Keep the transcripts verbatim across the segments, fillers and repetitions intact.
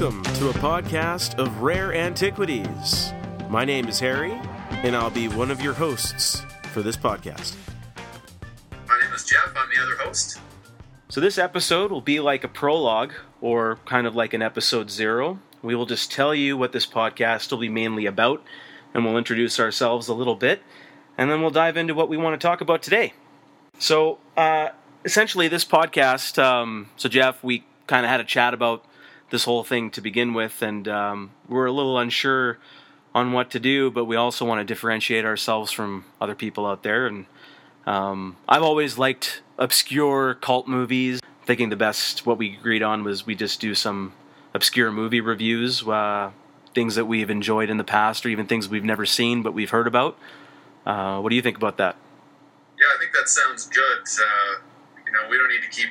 Welcome to a podcast of Rare Antiquities. My name is Harry, and I'll be one of your hosts for this podcast. My name is Geoff. I'm the other host. So this episode will be like a prologue, or kind of like an episode zero. We will just tell you what this podcast will be mainly about, and we'll introduce ourselves a little bit, and then we'll dive into what we want to talk about today. So, uh, essentially, this podcast, um, so Geoff, we kind of had a chat about this whole thing to begin with, and um, we're a little unsure on what to do, but we also want to differentiate ourselves from other people out there, and um, I've always liked obscure cult movies, thinking the best, what we agreed on was we just do some obscure movie reviews, uh, things that we've enjoyed in the past, or even things we've never seen but we've heard about. Uh, what do you think about that? Yeah, I think that sounds good. Uh, you know, we don't need to keep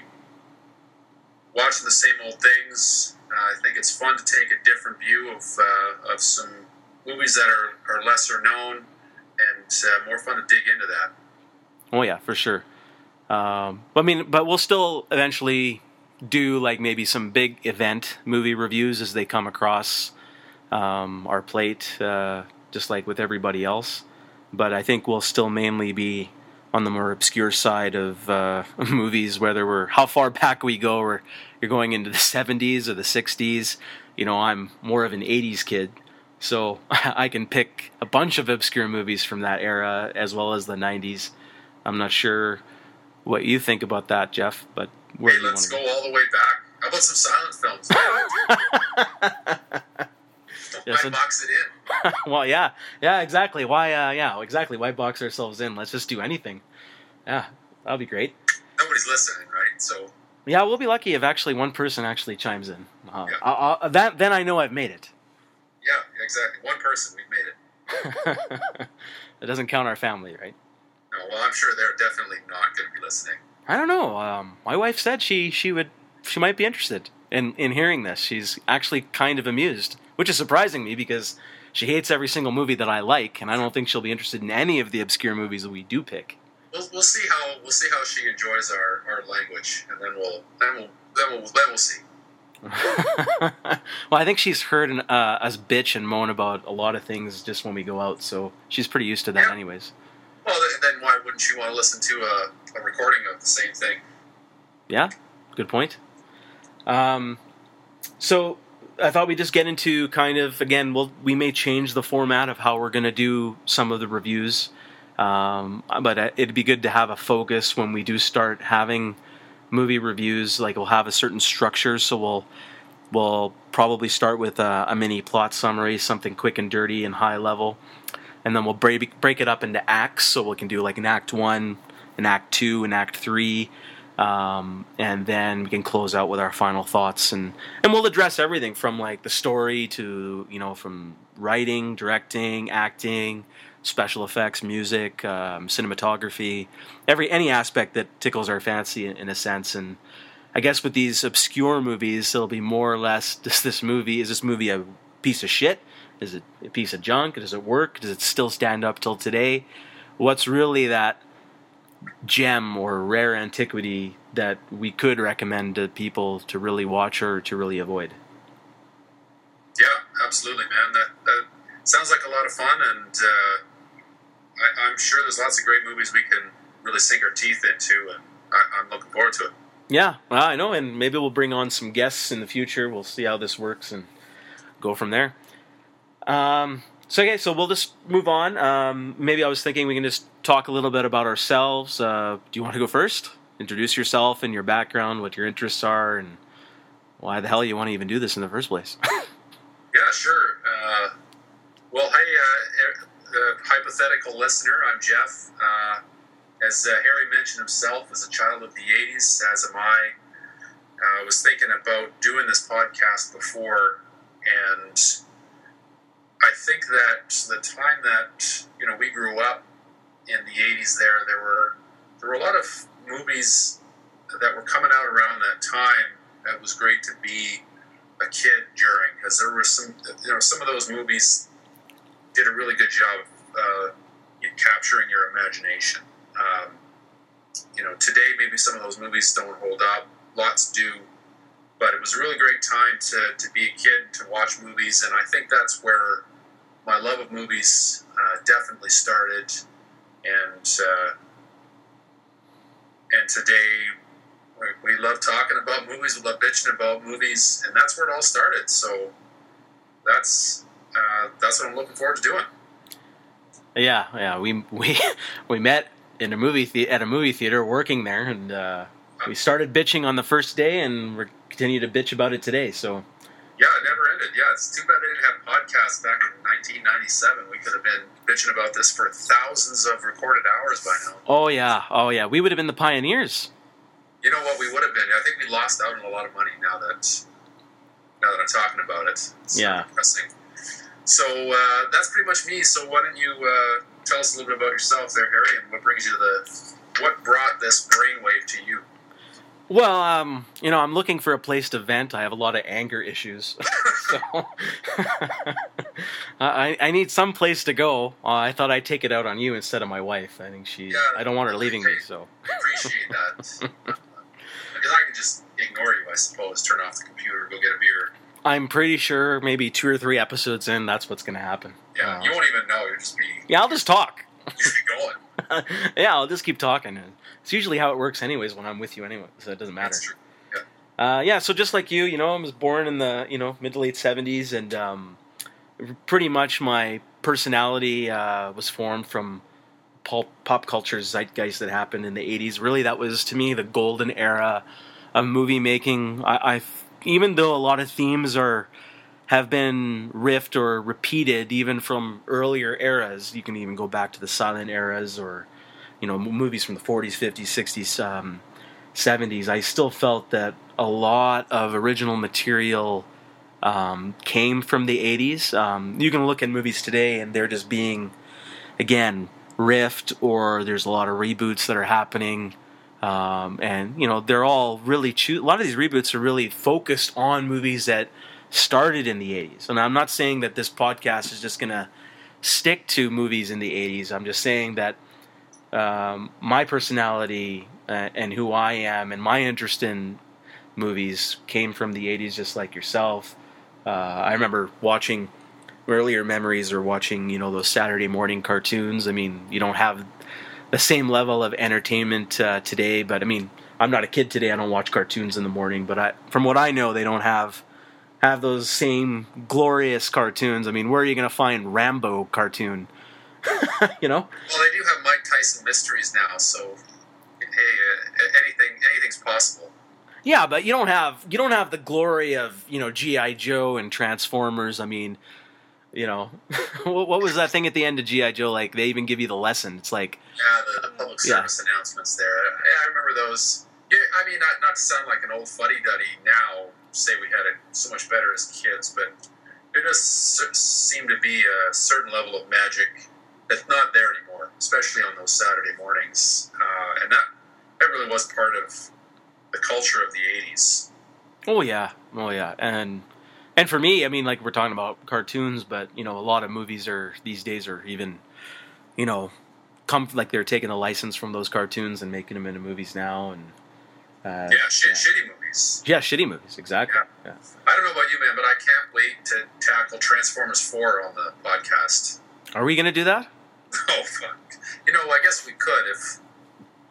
watching the same old things. Uh, I think it's fun to take a different view of uh, of some movies that are, are lesser known, and uh, more fun to dig into that. Oh yeah, for sure. Um, but I mean, but we'll still eventually do like maybe some big event movie reviews as they come across um, our plate, uh, just like with everybody else. But I think we'll still mainly be on the more obscure side of uh, movies, whether we're how far back we go, or you're going into the seventies or the sixties. You know, I'm more of an eighties kid, so I can pick a bunch of obscure movies from that era as well as the nineties. I'm not sure what you think about that, Geoff, but where hey, do you let's go, go all the way back. How about some silent films? Why yeah, so, box it in? Well, yeah, yeah, exactly. Why, uh, yeah, exactly. Why box ourselves in? Let's just do anything. Yeah, that'll be great. Nobody's listening, right? So yeah, we'll be lucky if actually one person actually chimes in. Uh, yeah. I'll, I'll, that then I know I've made it. Yeah, exactly. One person, we've made it. It doesn't count our family, right? No. Well, I'm sure they're definitely not going to be listening. I don't know. Um, my wife said she she would she might be interested in in hearing this. She's actually kind of amused. Which is surprising me because she hates every single movie that I like, and I don't think she'll be interested in any of the obscure movies that we do pick. We'll, we'll see how we'll see how she enjoys our, our language, and then we'll then we'll then we'll, then we'll see. Well, I think she's heard uh, us bitch and moan about a lot of things just when we go out, so she's pretty used to that, yeah. Anyways. Well, then why wouldn't she want to listen to a, a recording of the same thing? Yeah, good point. Um, so. I thought we'd just get into kind of, again, we'll, we may change the format of how we're going to do some of the reviews, um, but it'd be good to have a focus when we do start having movie reviews. Like, we'll have a certain structure, so we'll we'll probably start with a, a mini plot summary, something quick and dirty and high level, and then we'll break, break it up into acts, so we can do like an act one, an act two, an act three. Um, and then we can close out with our final thoughts, and, and we'll address everything from like the story to, you know, from writing, directing, acting, special effects, music, um, cinematography, every, any aspect that tickles our fancy in, in a sense. And I guess with these obscure movies, it'll be more or less, does this movie, is this movie a piece of shit? Is it a piece of junk? Does it work? Does it still stand up till today? What's really that gem or rare antiquity that we could recommend to people to really watch or to really avoid? Yeah, absolutely, man. That, that sounds like a lot of fun, and uh, I, I'm sure there's lots of great movies we can really sink our teeth into, and I, I'm looking forward to it. Yeah, well, I know, and maybe we'll bring on some guests in the future. We'll see how this works and go from there. Um... So, okay, so we'll just move on. Um, maybe I was thinking we can just talk a little bit about ourselves. Uh, do you want to go first? Introduce yourself and your background, what your interests are, and why the hell you want to even do this in the first place. Yeah, sure. Uh, well, hey, uh, uh, hypothetical listener, I'm Geoff. Uh, as uh, Harry mentioned himself, as a child of the eighties, as am I, I uh, was thinking about doing this podcast before, and I think that the time that, you know, we grew up in the eighties there, there were there were a lot of movies that were coming out around that time that was great to be a kid during, because there were some, you know, some of those movies did a really good job of uh, capturing your imagination. Um, you know, today maybe some of those movies don't hold up. Lots do. But it was a really great time to, to be a kid, to watch movies, and I think that's where my love of movies uh, definitely started. And uh, and today, we, we love talking about movies, we love bitching about movies, and that's where it all started. So that's uh, that's what I'm looking forward to doing. Yeah, yeah, we we we met in a movie the- at a movie theater, working there, and uh, we started bitching on the first day, and we're continue to bitch about it today. So yeah, it never ended. Yeah, it's too bad they didn't have podcasts back in nineteen ninety-seven. We could have been bitching about this for thousands of recorded hours by now. Oh yeah, oh yeah, we would have been the pioneers. You know what? We would have been. I think we lost out on a lot of money now that now that I'm talking about it. It's yeah, depressing. So uh, that's pretty much me. So why don't you uh, tell us a little bit about yourself there, Harry, and what brings you to the, what brought this brainwave to you? Well, um, you know, I'm looking for a place to vent. I have a lot of anger issues. So I, I need some place to go. Uh, I thought I'd take it out on you instead of my wife. I think she, yeah, I don't want her leaving I, me, so. I appreciate that. Because I can just ignore you, I suppose, turn off the computer, go get a beer. I'm pretty sure maybe two or three episodes in, that's what's going to happen. Yeah, uh, you won't even know. You'll just be... Yeah, I'll just talk. You'll just be going. Yeah, I'll just keep talking. It's usually how it works anyways when I'm with you anyway, so it doesn't matter. That's true. Yeah. Uh, yeah, so just like you, you know, I was born in the, you know, mid to late seventies, and um, pretty much my personality uh, was formed from pop, pop culture zeitgeist that happened in the eighties. Really, that was, to me, the golden era of movie making. I, I even though a lot of themes are have been riffed or repeated, even from earlier eras, you can even go back to the silent eras or... You know, movies from the forties, fifties, sixties, um, seventies, I still felt that a lot of original material um, came from the eighties. Um, you can look at movies today and they're just being, again, riffed, or there's a lot of reboots that are happening. Um, and, you know, they're all really, cho- a lot of these reboots are really focused on movies that started in the eighties. And I'm not saying that this podcast is just going to stick to movies in the eighties. I'm just saying that Um, my personality uh, and who I am and my interest in movies came from the eighties, just like yourself. Uh, I remember watching earlier memories or watching, you know, those Saturday morning cartoons. I mean, you don't have the same level of entertainment uh, today, but I mean, I'm not a kid today. I don't watch cartoons in the morning, but I, from what I know, they don't have have those same glorious cartoons. I mean, where are you going to find Rambo cartoon? You know? Well, they do have Mike Tyson Mysteries now, so hey, uh, anything anything's possible. Yeah, but you don't have you don't have the glory of, you know, G I. Joe and Transformers. I mean, you know, what, what was that thing at the end of G I. Joe? Like, they even give you the lesson. It's like... Yeah, the, the public service yeah. announcements there. Yeah, I remember those. Yeah, I mean, not, not to sound like an old fuddy-duddy now, say we had it so much better as kids, but it does seem to be a certain level of magic that's not there anymore, especially on those Saturday mornings. Uh, and that, that really was part of the culture of the eighties. Oh, yeah. Oh, yeah. And and for me, I mean, like, we're talking about cartoons, but, you know, a lot of movies are these days are even, you know, come like they're taking a license from those cartoons and making them into movies now. And uh, yeah, sh- yeah, shitty movies. Yeah, shitty movies, exactly. Yeah. Yeah. I don't know about you, man, but I can't wait to tackle Transformers four on the podcast. Are we going to do that? Oh, fuck. You know, I guess we could if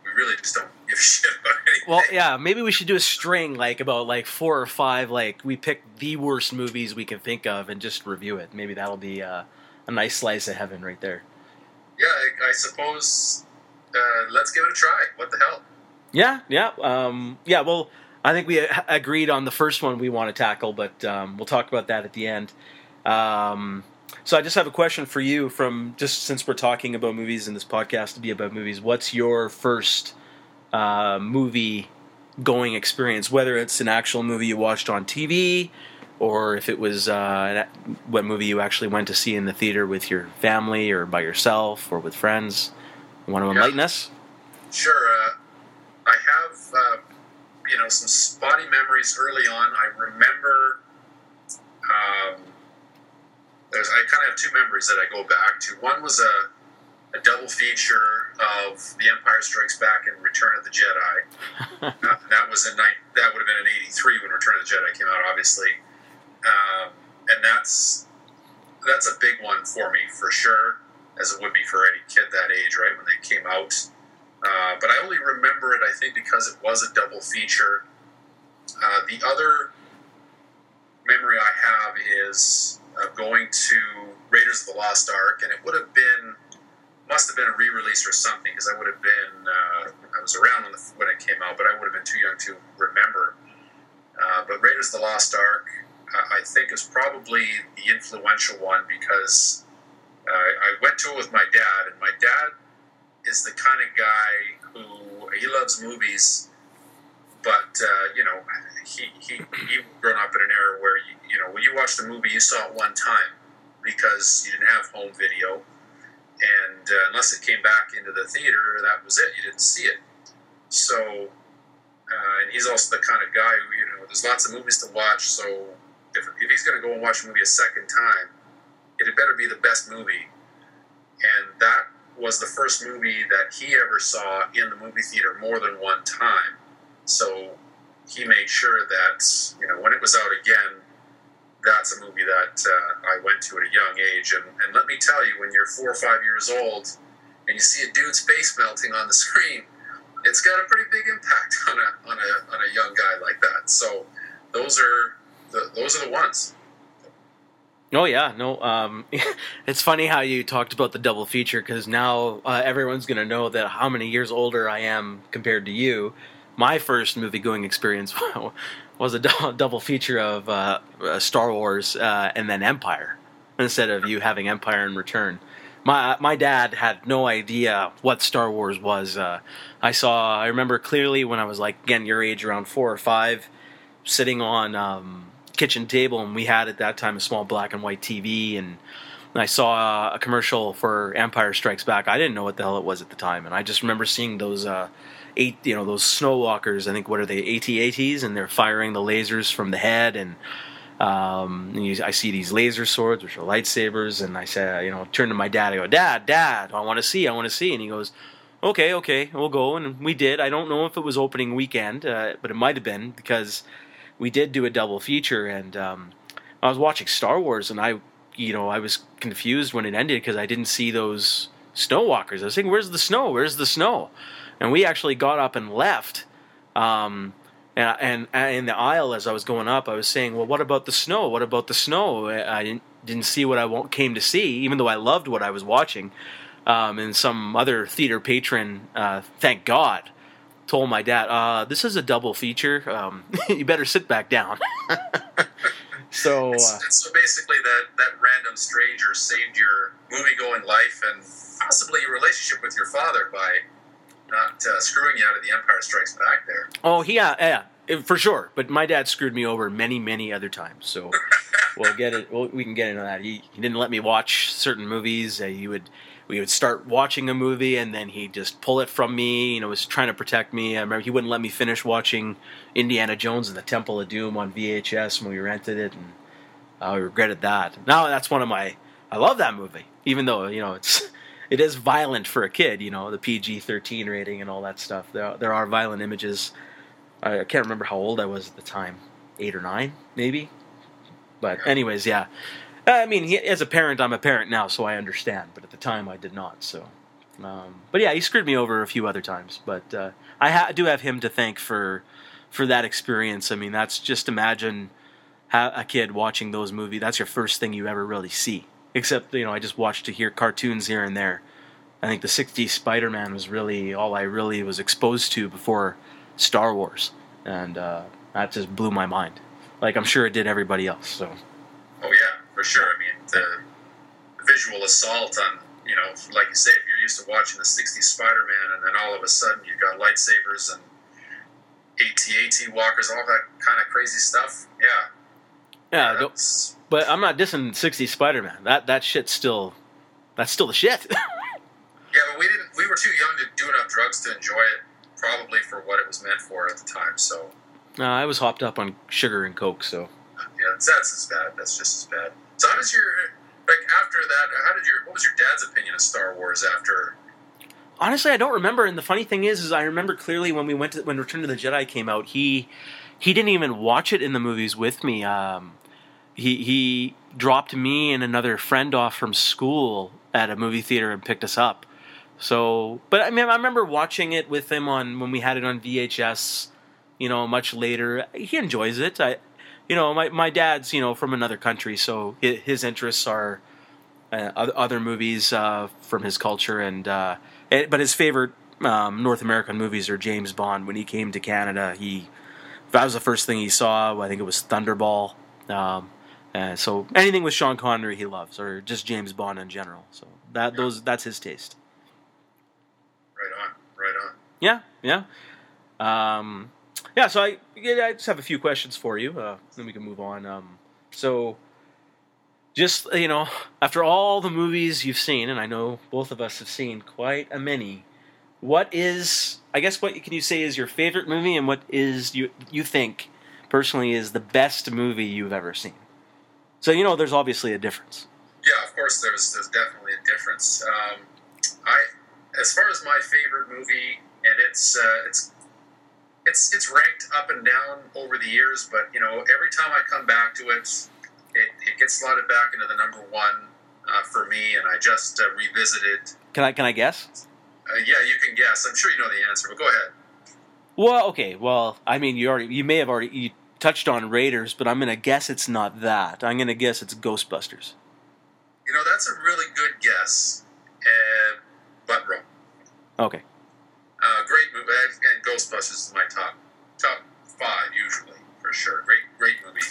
we really just don't give a shit about anything. Well, yeah, maybe we should do a string, like, about, like, four or five, like, we pick the worst movies we can think of and just review it. Maybe that'll be uh, a nice slice of heaven right there. Yeah, I, I suppose, uh, let's give it a try. What the hell? Yeah, yeah. Um, yeah, well, I think we a- agreed on the first one we want to tackle, but um, we'll talk about that at the end. Um... So I just have a question for you from, just since we're talking about movies and this podcast to be about movies, what's your first uh, movie-going experience, whether it's an actual movie you watched on T V or if it was uh, what movie you actually went to see in the theater with your family or by yourself or with friends? You want to enlighten yeah. us? Sure. Uh, I have, uh, you know, some spotty memories early on. I remember... Um, I kind of have two memories that I go back to. One was a, a double feature of The Empire Strikes Back and Return of the Jedi. uh, that was in ni- that would have been in eighty-three when Return of the Jedi came out, obviously. Um, and that's that's a big one for me, for sure, as it would be for any kid that age, right, when they came out. Uh, but I only remember it, I think, because it was a double feature. Uh, the other memory I have is of going to Raiders of the Lost Ark, and it would have been, must have been a re-release or something, because I would have been, uh, I was around when, the, when it came out, but I would have been too young to remember. Uh, but Raiders of the Lost Ark, uh, I think, is probably the influential one, because uh, I went to it with my dad, and my dad is the kind of guy who, he loves movies, but, uh, you know, he, he, he'd grown up in an era where, you, you know, when you watched a movie, you saw it one time because you didn't have home video. And uh, unless it came back into the theater, that was it. You didn't see it. So, uh, and he's also the kind of guy who, you know, there's lots of movies to watch. So if, if he's going to go and watch a movie a second time, it had better be the best movie. And that was the first movie that he ever saw in the movie theater more than one time. So he made sure that, you know, when it was out again, that's a movie that uh, I went to at a young age. And, and let me tell you, when you're four or five years old and you see a dude's face melting on the screen, it's got a pretty big impact on a on a, on a young guy like that. So those are the, those are the ones. Oh, yeah. No, um, it's funny how you talked about the double feature, because now uh, everyone's going to know that how many years older I am compared to you. My first movie-going experience was a double feature of uh, Star Wars uh, and then Empire, instead of you having Empire in return. My my dad had no idea what Star Wars was. Uh, I saw, I remember clearly when I was like, again, your age, around four or five, sitting on um, kitchen table, and we had at that time a small black and white T V, and I saw a commercial for Empire Strikes Back. I didn't know what the hell it was at the time, and I just remember seeing those... Uh, Eight, you know, those snowwalkers, I think, what are they, A T A Ts, and they're firing the lasers from the head, and, um, and you, I see these laser swords, which are lightsabers, and I say, you know, turn to my dad, I go, Dad, Dad, I want to see, I want to see, and he goes, okay, okay, we'll go, and we did. I don't know if it was opening weekend, uh, but it might have been, because we did do a double feature, and um, I was watching Star Wars, and I, you know, I was confused when it ended, because I didn't see those snowwalkers. I was thinking, where's the snow, where's the snow? And we actually got up and left, um, and, and, and in the aisle as I was going up, I was saying, well, what about the snow? What about the snow? I didn't, didn't see what I came to see, even though I loved what I was watching. Um, and some other theater patron, uh, thank God, told my dad, uh, this is a double feature. Um, you better sit back down. So, uh, so, so basically that, that random stranger saved your movie-going life and possibly your relationship with your father by... not uh, screwing you out of The Empire Strikes Back there. Oh, yeah, yeah, it, for sure. But my dad screwed me over many, many other times. So we'll get it. We'll, we can get into that. He, he didn't let me watch certain movies. Uh, he would, we would start watching a movie, and then he'd just pull it from me. You know, was trying to protect me. I remember he wouldn't let me finish watching Indiana Jones and the Temple of Doom on V H S when we rented it, and I uh, regretted that. Now that's one of my. I love that movie, even though you know it's. It is violent for a kid, you know, the P G thirteen rating and all that stuff. There, there are violent images. I can't remember how old I was at the time, eight or nine, maybe. But anyways, yeah. I mean, he, as a parent, I'm a parent now, so I understand. But at the time, I did not. So, um, but yeah, he screwed me over a few other times. But uh, I ha- do have him to thank for for that experience. I mean, that's just imagine how a kid watching those movies. That's your first thing you ever really see. Except, you know, I just watched to hear cartoons here and there. I think the sixties Spider-Man was really all I really was exposed to before Star Wars. And uh, that just blew my mind. Like, I'm sure it did everybody else, so. Oh, yeah, for sure. I mean, the visual assault on, you know, like you say, if you're used to watching the sixties Spider-Man and then all of a sudden you've got lightsabers and A T A T walkers, all that kind of crazy stuff, yeah. Yeah, yeah that's... But I'm not dissing sixties Spider-Man. That that shit's still, that's still the shit. Yeah, but we didn't. We were too young to do enough drugs to enjoy it, probably for what it was meant for at the time. So, uh, I was hopped up on sugar and coke. So, yeah, that's as bad. That's just as bad. So, how does your like after that? How did your what was your dad's opinion of Star Wars after? honestly, I don't remember. And the funny thing is, is I remember clearly when we went to, when Return of the Jedi came out, he he didn't even watch it in the movies with me. Um, he he dropped me and another friend off from school at a movie theater and picked us up. So, but I mean, I remember watching it with him on when we had it on V H S. You know, much later, he enjoys it. I, you know, my my dad's you know from another country, so his, his interests are uh, other movies uh, from his culture, and uh, it, but his favorite um, North American movies are James Bond. When he came to Canada, he that was the first thing he saw. I think it was Thunderball. Um, uh, so anything with Sean Connery, he loves, or just James Bond in general. So that yeah. those that's his taste. Right on, right on. Yeah, yeah. Um, Yeah, so I, I just have a few questions for you, uh, then we can move on. Um, so, just, you know, after all the movies you've seen, and I know both of us have seen quite a many, what is, I guess what can you say is your favorite movie, and what is, you you think, personally, is the best movie you've ever seen? So, you know, there's obviously a difference. Yeah, of course there's, there's definitely a difference. Um, I, as far as my favorite movie, and it's uh, it's... It's it's ranked up and down over the years, but you know every time I come back to it, it, it gets slotted back into the number one uh, for me, and I just uh, revisited. Can I can I guess? Uh, yeah, you can guess. I'm sure you know the answer, but go ahead. Well, okay. Well, I mean, you already you may have already you touched on Raiders, but I'm gonna guess it's not that. I'm gonna guess it's Ghostbusters. You know, that's a really good guess, uh, but wrong. Okay. Uh, great movie, and Ghostbusters is my top top five usually for sure. Great, great movie.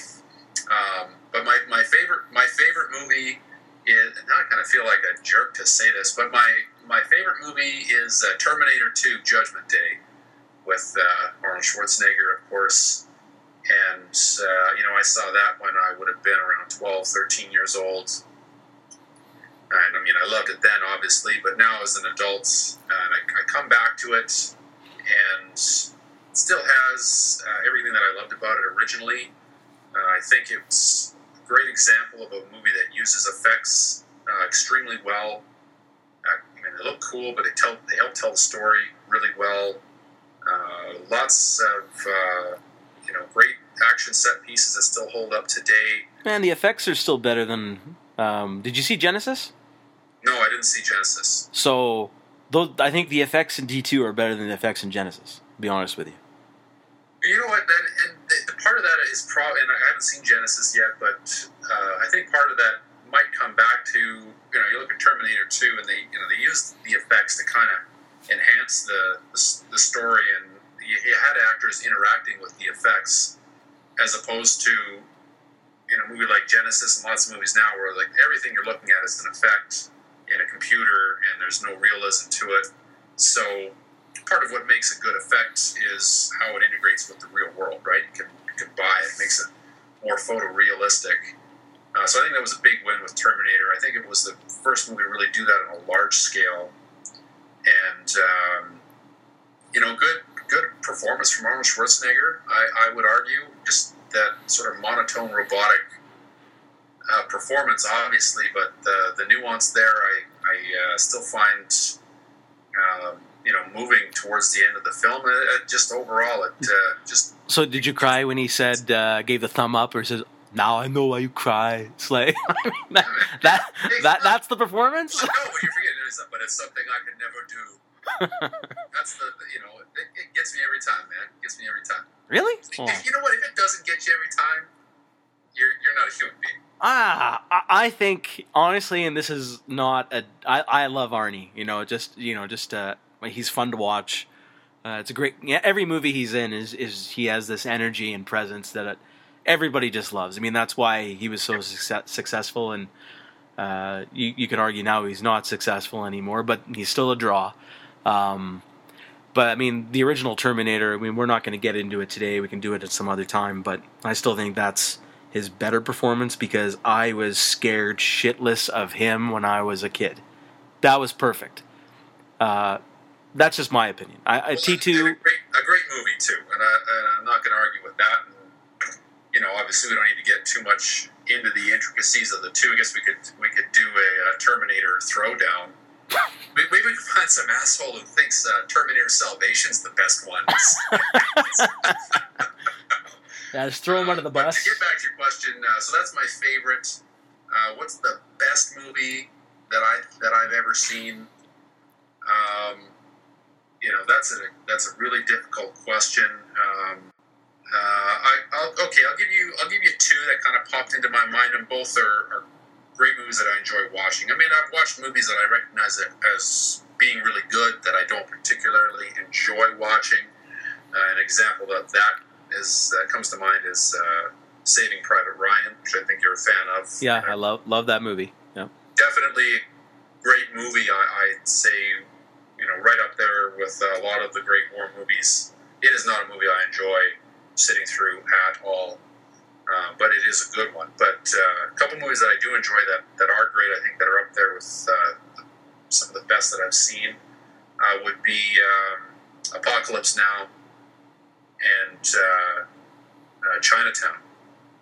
Um, but my, my favorite my favorite movie is. And I kind of feel like a jerk to say this, but my, my favorite movie is uh, Terminator two: Judgment Day with uh, Arnold Schwarzenegger, of course. And uh, you know, I saw that when I would have been around twelve, thirteen years old. And I mean, I loved it then, obviously, but now as an adult, uh, and I, I come back to it, and it still has uh, everything that I loved about it originally. Uh, I think it's a great example of a movie that uses effects uh, extremely well. Uh, I mean, they look cool, but they tell they help tell the story really well. Uh, lots of uh, you know great action set pieces that still hold up today. Man, the effects are still better than. Um, did you see Genesis? No, I didn't see Genesis. So, those, I think the effects in D two are better than the effects in Genesis, to be honest with you. You know what, that, and the, the part of that is probably, and I haven't seen Genesis yet, but uh, I think part of that might come back to, you know, you look at Terminator two, and they, you know, they used the effects to kind of enhance the, the the story, and you, you had actors interacting with the effects, as opposed to, in a movie like Genesis and lots of movies now where like everything you're looking at is an effect in a computer and there's no realism to it. So part of what makes a good effect is how it integrates with the real world, right? You can, you can buy it. It makes it more photorealistic. Uh, so I think that was a big win with Terminator. I think it was the first movie to really do that on a large scale. And, um, you know, good good performance from Arnold Schwarzenegger, I, I would argue, just that sort of monotone, robotic uh, performance, obviously, but the the nuance there, I I uh, still find, uh, you know, moving towards the end of the film. It, it just overall, it uh, just. So, did you cry when he said, uh, gave the thumb up, or says, "Now I know why you cry"? It's like that, that that that's the performance. No, well, you forget it is, but it's something I could never do. That's the, the you know it, it gets me every time, man. It gets me every time. Really? Oh. You know what? If it doesn't get you every time, you're you're not a human being. Ah, I think honestly, and this is not a. I, I love Arnie. You know, just you know, just uh, he's fun to watch. Uh, it's a great. Yeah, every movie he's in is is he has this energy and presence that it, everybody just loves. I mean, that's why he was so success, successful, and uh, you you could argue now he's not successful anymore, but he's still a draw. Um, but I mean, the original Terminator, I mean, we're not going to get into it today. We can do it at some other time, but I still think that's his better performance because I was scared shitless of him when I was a kid. That was perfect. Uh, that's just my opinion. I, I well, T two. A great, a great movie too. And, I, and I'm not going to argue with that. And, you know, obviously we don't need to get too much into the intricacies of the two. I guess we could, we could do a, a Terminator throwdown. Maybe we can find some asshole who thinks uh, Terminator Salvation's the best one. Yeah, just throw him under the bus. Uh, to get back to your question, uh, so that's my favorite. Uh, what's the best movie that I that I've ever seen? Um, you know, that's a that's a really difficult question. Um, uh, I I'll, okay, I'll give you I'll give you two that kind of popped into my mind, and both are. are great movies that I enjoy watching. I mean, I've watched movies that I recognize as being really good that I don't particularly enjoy watching. Uh, an example of that is that uh, comes to mind is uh, Saving Private Ryan, which I think you're a fan of. Yeah, I love love that movie. Yeah, definitely great movie. I, I'd say, you know, right up there with a lot of the great war movies. It is not a movie I enjoy sitting through at all. Uh, but it is a good one. But uh, a couple movies that I do enjoy that, that are great, I think that are up there with uh, some of the best that I've seen, uh, would be um, Apocalypse Now and uh, uh, Chinatown.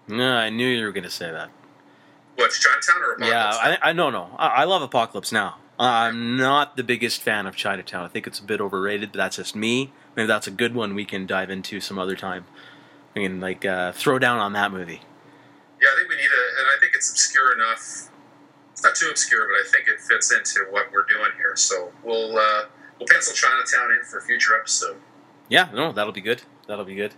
No, I knew you were going to say that. What, Chinatown or Apocalypse yeah, Now? I, I, no, no. I, I love Apocalypse Now. I'm not the biggest fan of Chinatown. I think it's a bit overrated, but that's just me. Maybe that's a good one we can dive into some other time. I mean, like, uh, throw down on that movie. Yeah, I think we need a, and I think it's obscure enough. It's not too obscure, but I think it fits into what we're doing here. So we'll uh, we'll pencil Chinatown in for a future episode. Yeah, no, that'll be good. That'll be good.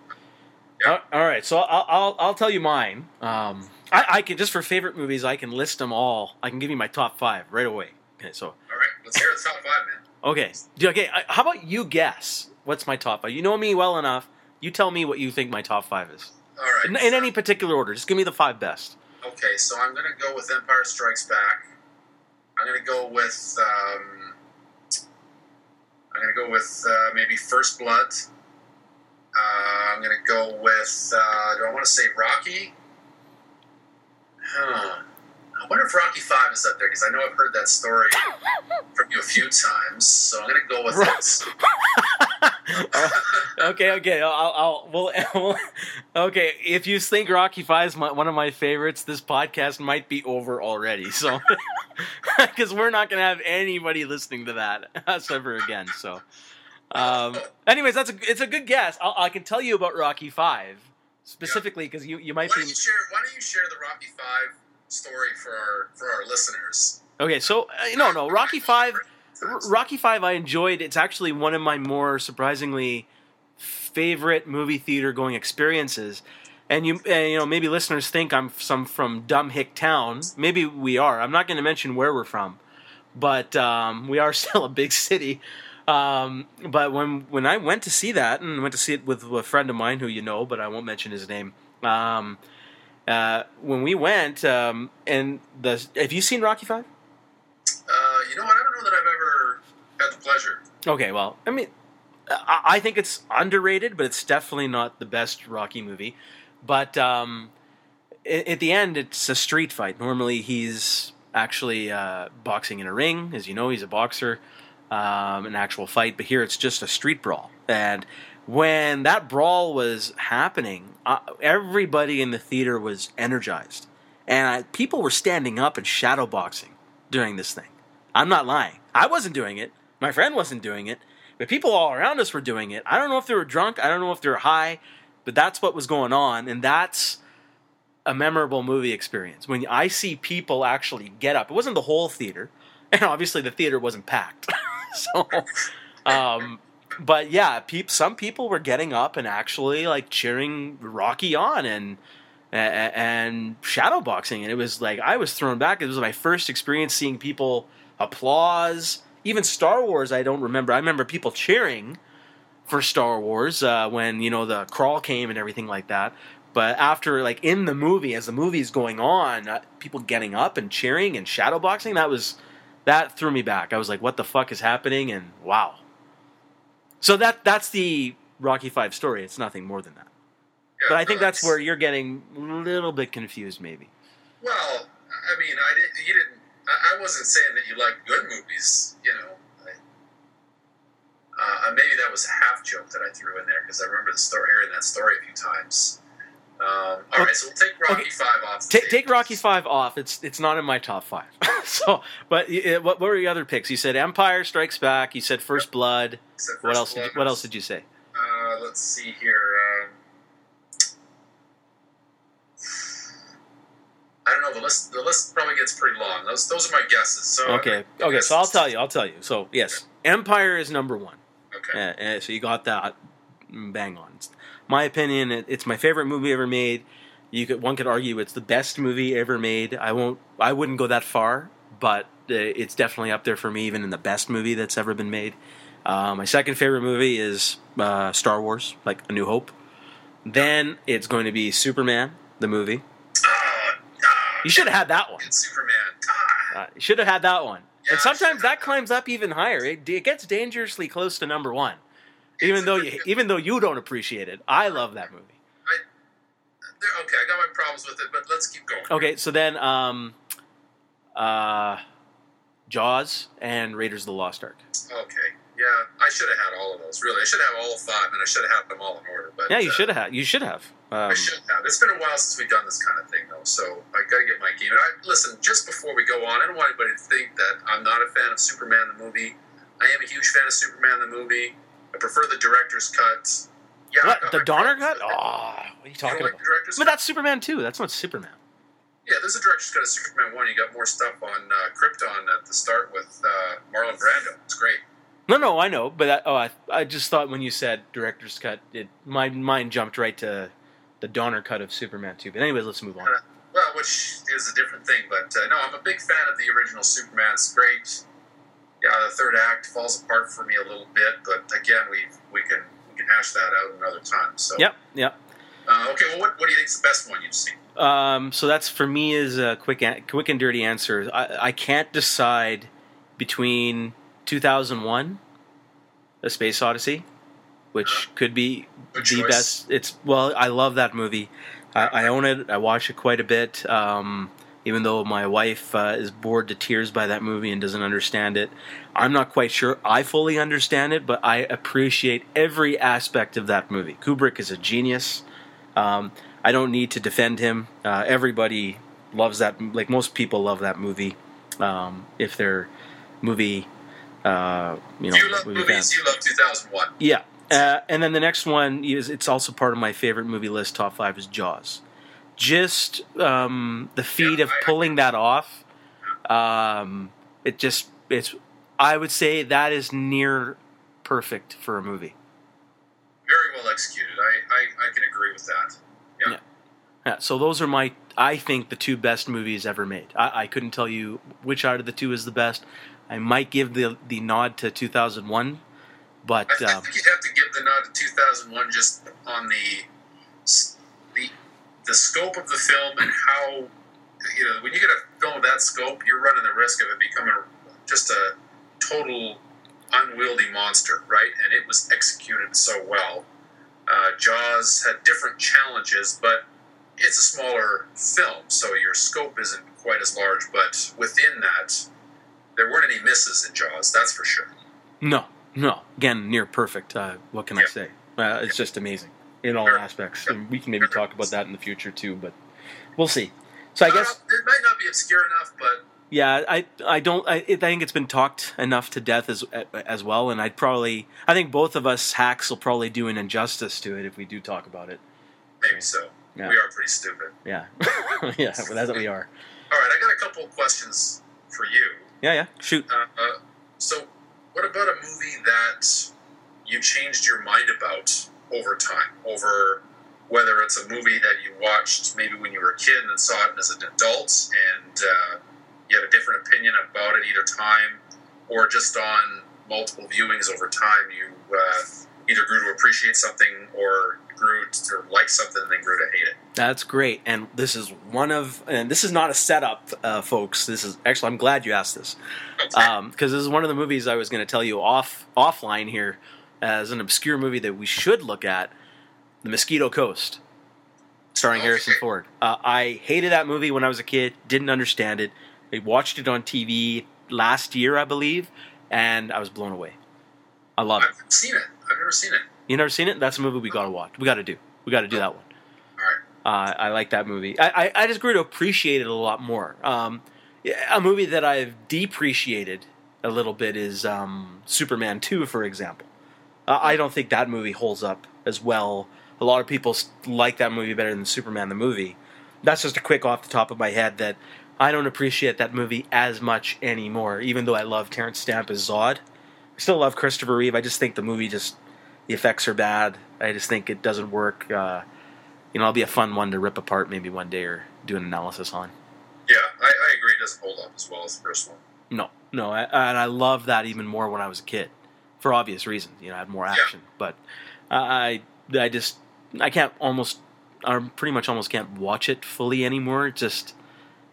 Yeah. All, all right, so I'll I'll, I'll tell you mine. Um, I, I can just for favorite movies, I can list them all. I can give you my top five right away. Okay, so all right, let's hear the top five, man. Okay, okay. How about you guess what's my top five? You know me well enough. You tell me what you think my top five is. All right. In, in so, any particular order. Just give me the five best. Okay, so I'm going to go with Empire Strikes Back. I'm going to go with... Um, I'm going to go with uh, maybe First Blood. Uh, I'm going to go with... Uh, do I want to say Rocky? Huh. I wonder if Rocky five is up there, because I know I've heard that story from you a few times. So I'm going to go with that. uh, okay, okay, I'll, I'll we'll, we'll, okay. If you think Rocky Five is my, one of my favorites, this podcast might be over already. So, because we're not going to have anybody listening to that us ever again. So, um, anyways, that's a it's a good guess. I'll, I can tell you about Rocky Five specifically because yeah. you you might why be. Don't you share, why don't you share the Rocky Five story for our for our listeners? Okay, so uh, no, no, Rocky Five. Rocky Five, I enjoyed. It's actually one of my more surprisingly favorite movie theater going experiences. And you, and, you know, maybe listeners think I'm some from dumb hick town. Maybe we are. I'm not going to mention where we're from, but um, we are still a big city. Um, but when when I went to see that, and went to see it with a friend of mine who you know, but I won't mention his name. Um, uh, when we went, um, and the have you seen Rocky Five? Uh, you know what? I don't know that I've ever had the pleasure. Okay, well, I mean, I, I think it's underrated, but it's definitely not the best Rocky movie. But um, it, at the end, it's a street fight. Normally, he's actually uh, boxing in a ring. As you know, he's a boxer, um, an actual fight. But here, it's just a street brawl. And when that brawl was happening, uh, everybody in the theater was energized. And I, people were standing up and shadow boxing during this thing. I'm not lying. I wasn't doing it. My friend wasn't doing it. But people all around us were doing it. I don't know if they were drunk. I don't know if they were high. But that's what was going on. And that's a memorable movie experience. When I see people actually get up. It wasn't the whole theater. And obviously the theater wasn't packed. so, um, But yeah, peep, some people were getting up and actually like cheering Rocky on and and, and shadowboxing. And it was like I was thrown back. It was my first experience seeing people... Applause. Even Star Wars, I don't remember. I remember people cheering for Star Wars uh, when, you know, the crawl came and everything like that. But after, like, in the movie, as the movie's going on, uh, people getting up and cheering and shadowboxing, that was, that threw me back. I was like, what the fuck is happening? And wow. So that that's the Rocky Five story. It's nothing more than that. Yeah, but I think that's where you're getting a little bit confused, maybe. Well, I mean, I didn't, you didn't. I wasn't saying that you like good movies, you know. Uh, maybe that was a half joke that I threw in there because I remember the story, hearing that story a few times. Um, all okay. right, so we'll take Rocky okay. Five off. Take, take Rocky Five off. It's it's not in my top five. So, but it, what, what were your other picks? You said Empire Strikes Back. You said First Blood. Said First what else? Blood. Did you, what else did you say? Uh, let's see here. Um, I don't know. The list the list probably gets pretty long. Those those are my guesses. So okay, okay. Guesses. So I'll tell you. I'll tell you. So yes, okay. Empire is number one. Okay. Yeah, and so you got that. Bang on. My opinion, it's my favorite movie ever made. You could one could argue it's the best movie ever made. I won't. I wouldn't go that far, but it's definitely up there for me, even in the best movie that's ever been made. Uh, my second favorite movie is uh, Star Wars, like A New Hope. Then it's going to be Superman, the movie. You should have had that one. It's Superman. Uh, you should have had that one. Yeah, and sometimes that climbs up even higher. It, it gets dangerously close to number one. Even it's though you, even though you don't appreciate it, I love that movie. I, okay, I got my problems with it, but let's keep going. Okay, so then, um, uh, Jaws and Raiders of the Lost Ark. Okay, yeah, I should have had all of those. Really, I should have all five, and I should have had them all in order. But yeah, you uh, should have. You should have. Um, I should have. It's been a while since we've done this kind of thing, though. So I gotta get my game. And I, listen, just before we go on, I don't want anybody to think that I'm not a fan of Superman the movie. I am a huge fan of Superman the movie. I prefer the director's cut. Yeah, what? The Donner cut? Oh, what are you talking you about? But cut? That's Superman two. That's not Superman. Yeah, there's a director's cut of Superman one. You got more stuff on uh, Krypton at the start with uh, Marlon Brando. It's great. No, no, I know. But I, oh, I, I just thought when you said director's cut, it, my mind jumped right to the Donner cut of Superman two. But anyways, let's move on. Uh, well, which is a different thing. But uh, no, I'm a big fan of the original Superman. It's great. Yeah, the third act falls apart for me a little bit, but again, we we can we can hash that out another time. So yep, yep. Uh, okay, well, what what do you think is the best one you've seen? Um, so that's for me is a quick quick and dirty answer. I I can't decide between two thousand one, A Space Odyssey, which uh, could be the choice. Best. It's well, I love that movie. I, I own it. I watch it quite a bit. Um, Even though my wife uh, is bored to tears by that movie and doesn't understand it. I'm not quite sure I fully understand it, but I appreciate every aspect of that movie. Kubrick is a genius. Um, I don't need to defend him. Uh, everybody loves that. Like, most people love that movie. Um, if they're movie, uh, you know. You love movie movies, fans. You love two thousand one. Yeah. Uh, and then the next one is, it's also part of my favorite movie list, top five, is Jaws. Just um, the feat yeah, of pulling I, that off, um, it just, it's, I would say that is near perfect for a movie. Very well executed. I, I, I can agree with that. Yeah. yeah. Yeah. So those are my, I think, the two best movies ever made. I, I couldn't tell you which out of the two is the best. I might give the the nod to two thousand one, but... I, th- um, I think you'd have to give the nod to two thousand one just on the... the scope of the film and how, you know, when you get a film of that scope, you're running the risk of it becoming just a total unwieldy monster, right? And it was executed so well. Uh, Jaws had different challenges, but it's a smaller film, so your scope isn't quite as large. But within that, there weren't any misses in Jaws, that's for sure. No, no. Again, near perfect. Uh, what can yeah. I say? Uh, it's yeah. just amazing. In all aspects, and we can maybe talk about that in the future too, but we'll see. So I guess uh, it might not be obscure enough, but yeah, I I don't I, I think it's been talked enough to death as as well, and I'd probably I think both of us hacks will probably do an injustice to it if we do talk about it. Maybe so. so. Yeah. We are pretty stupid. Yeah, yeah, well, that's what we are. All right, I got a couple of questions for you. Yeah, yeah, shoot. Uh, uh, so, what about a movie that you changed your mind about? Over time, over whether it's a movie that you watched maybe when you were a kid and then saw it as an adult and uh, you had a different opinion about it either time, or just on multiple viewings over time you uh, either grew to appreciate something or grew to like something and then grew to hate it. That's great, and this is one of, and this is not a setup, uh, folks. This is actually, I'm glad you asked this, because okay. um, this is one of the movies I was going to tell you off offline here. As an obscure movie that we should look at, The Mosquito Coast, starring okay. Harrison Ford. Uh, I hated that movie when I was a kid, didn't understand it. I watched it on T V last year, I believe, and I was blown away. I love I've it. I've seen it. I've never seen it. You never seen it? That's a movie we got to watch. We got to do. We got to do oh. that one. All right. Uh, I like that movie. I, I, I just grew to appreciate it a lot more. Um, a movie that I've depreciated a little bit is um, Superman two, for example. Uh, I don't think that movie holds up as well. A lot of people like that movie better than Superman the movie. That's just a quick off the top of my head that I don't appreciate that movie as much anymore, even though I love Terrence Stamp as Zod. I still love Christopher Reeve. I just think the movie just... the effects are bad. I just think it doesn't work. Uh, you know, it'll be a fun one to rip apart maybe one day or do an analysis on. Yeah, I, I agree. It doesn't hold up as well as the first one. No, no. I, and I loved that even more when I was a kid, for obvious reasons. You know, I had more action. Yeah. But I I just, I can't almost, I pretty much almost can't watch it fully anymore. It just,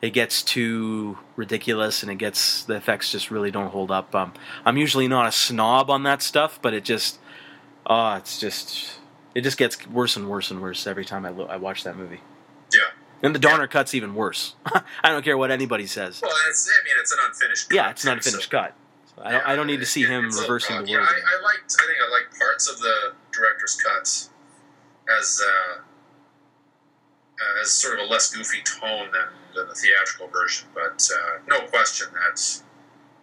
it gets too ridiculous and it gets, the effects just really don't hold up. Um, I'm usually not a snob on that stuff, but it just, Oh, it's just... It just gets worse and worse and worse every time I, lo- I watch that movie. Yeah. And the Donner yeah. cut's even worse. I don't care what anybody says. Well, it's, I mean, it's an unfinished cut. Yeah, it's an unfinished so, cut. So yeah, I, don't, I don't need to see it, him reversing the yeah, world. I, I liked... I think I liked parts of the director's cut as, uh, uh, as sort of a less goofy tone than, than the theatrical version. But uh, no question that...